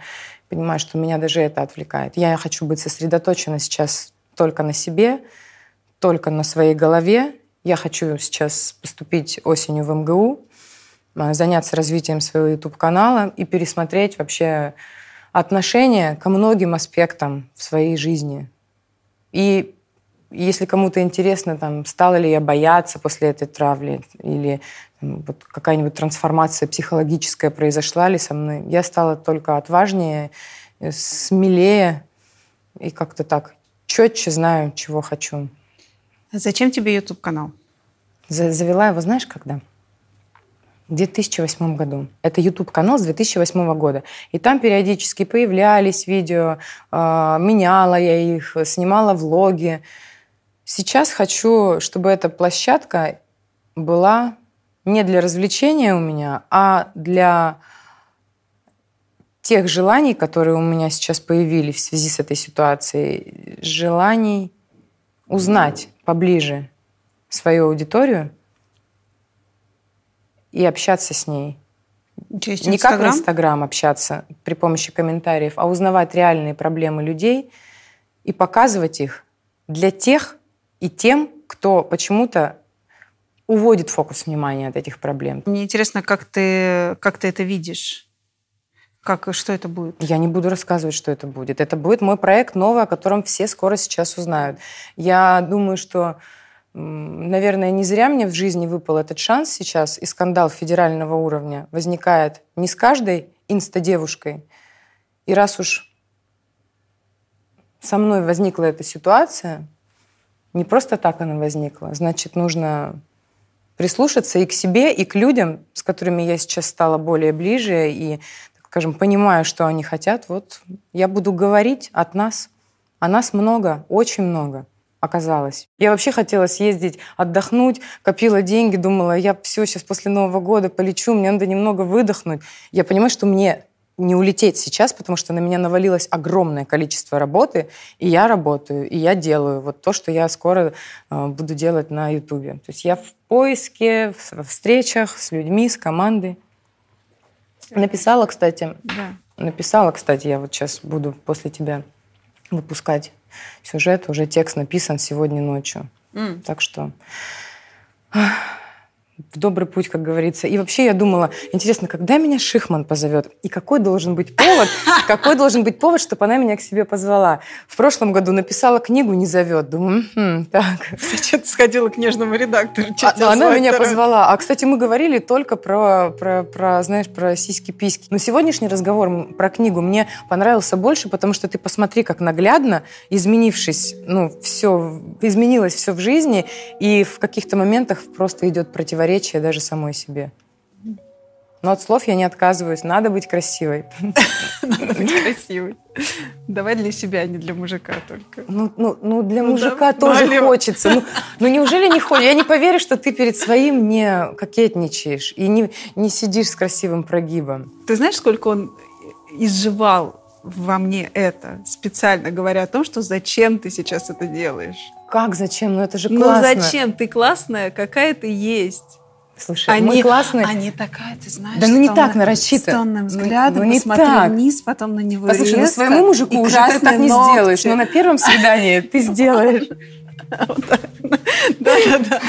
понимаю, что меня даже это отвлекает. Я хочу быть сосредоточена сейчас только на себе, только на своей голове. Я хочу сейчас поступить осенью в эм гэ у, заняться развитием своего ютуб-канала и пересмотреть вообще отношение ко многим аспектам в своей жизни. И если кому-то интересно, там, стала ли я бояться после этой травли, или там, вот какая-нибудь трансформация психологическая произошла ли со мной, я стала только отважнее, смелее и как-то так четче знаю, чего хочу. А зачем тебе ютуб-канал? Завела его, знаешь, когда? В две тысячи восьмом году. Это ютуб-канал с две тысячи восьмого года. И там периодически появлялись видео, меняла я их, снимала влоги. Сейчас хочу, чтобы эта площадка была не для развлечения у меня, а для тех желаний, которые у меня сейчас появились в связи с этой ситуацией. Желаний узнать поближе свою аудиторию и общаться с ней. Через не Instagram? Как в Инстаграм общаться при помощи комментариев, а узнавать реальные проблемы людей и показывать их для тех и тем, кто почему-то уводит фокус внимания от этих проблем. Мне интересно, как ты, как ты это видишь? Как, что это будет? Я не буду рассказывать, что это будет. Это будет мой проект новый, о котором все скоро сейчас узнают. Я думаю, что, наверное, не зря мне в жизни выпал этот шанс сейчас, и скандал федерального уровня возникает не с каждой инста-девушкой. И раз уж со мной возникла эта ситуация, не просто так она возникла, значит, нужно прислушаться и к себе, и к людям, с которыми я сейчас стала более ближе, и скажем, понимаю, что они хотят, вот я буду говорить от нас. А нас много, очень много оказалось. Я вообще хотела съездить, отдохнуть, копила деньги, думала, я все, сейчас после Нового года полечу, мне надо немного выдохнуть. Я понимаю, что мне не улететь сейчас, потому что на меня навалилось огромное количество работы, и я работаю, и я делаю вот то, что я скоро буду делать на Ютубе. То есть я в поиске, во встречах с людьми, с командой. Написала, кстати, да. написала, кстати, я вот сейчас буду после тебя выпускать сюжет, уже текст написан сегодня ночью. Mm. Так что в добрый путь, как говорится. И вообще я думала, интересно, когда меня Шихман позовет? И какой должен быть повод, какой должен быть повод, чтобы она меня к себе позвала? В прошлом году написала книгу «Не зовет». Думаю, м-м, так. Зачем ты сходила к нежному редактору? А, она меня позвала. А, кстати, мы говорили только про, про, про, знаешь, про сиськи-письки. Но сегодняшний разговор про книгу мне понравился больше, потому что ты посмотри, как наглядно, изменившись, ну, все, изменилось все в жизни, и в каких-то моментах просто идет противоречие даже самой себе. Но от слов я не отказываюсь. Надо быть красивой. Надо быть красивой. Давай для себя, а не для мужика только. Ну, ну, ну для ну, мужика да, тоже ну, хочется. Ну, ну неужели не хочешь? Я не поверю, что ты перед своим не кокетничаешь и не, не сидишь с красивым прогибом. Ты знаешь, сколько он изживал во мне это, специально говоря о том, что зачем ты сейчас это делаешь? Как зачем? Ну это же классно. Ну зачем? Ты классная, какая ты есть. Слушай, они, мы классные. Они такая, ты знаешь, да, ну не так нарочито. С томным взглядом, ну, посмотри так. Вниз, потом на него Послушай, резко. Послушай, ну своему мужику уже ты так не ногти. Сделаешь, но на первом свидании ты сделаешь. Да-да-да.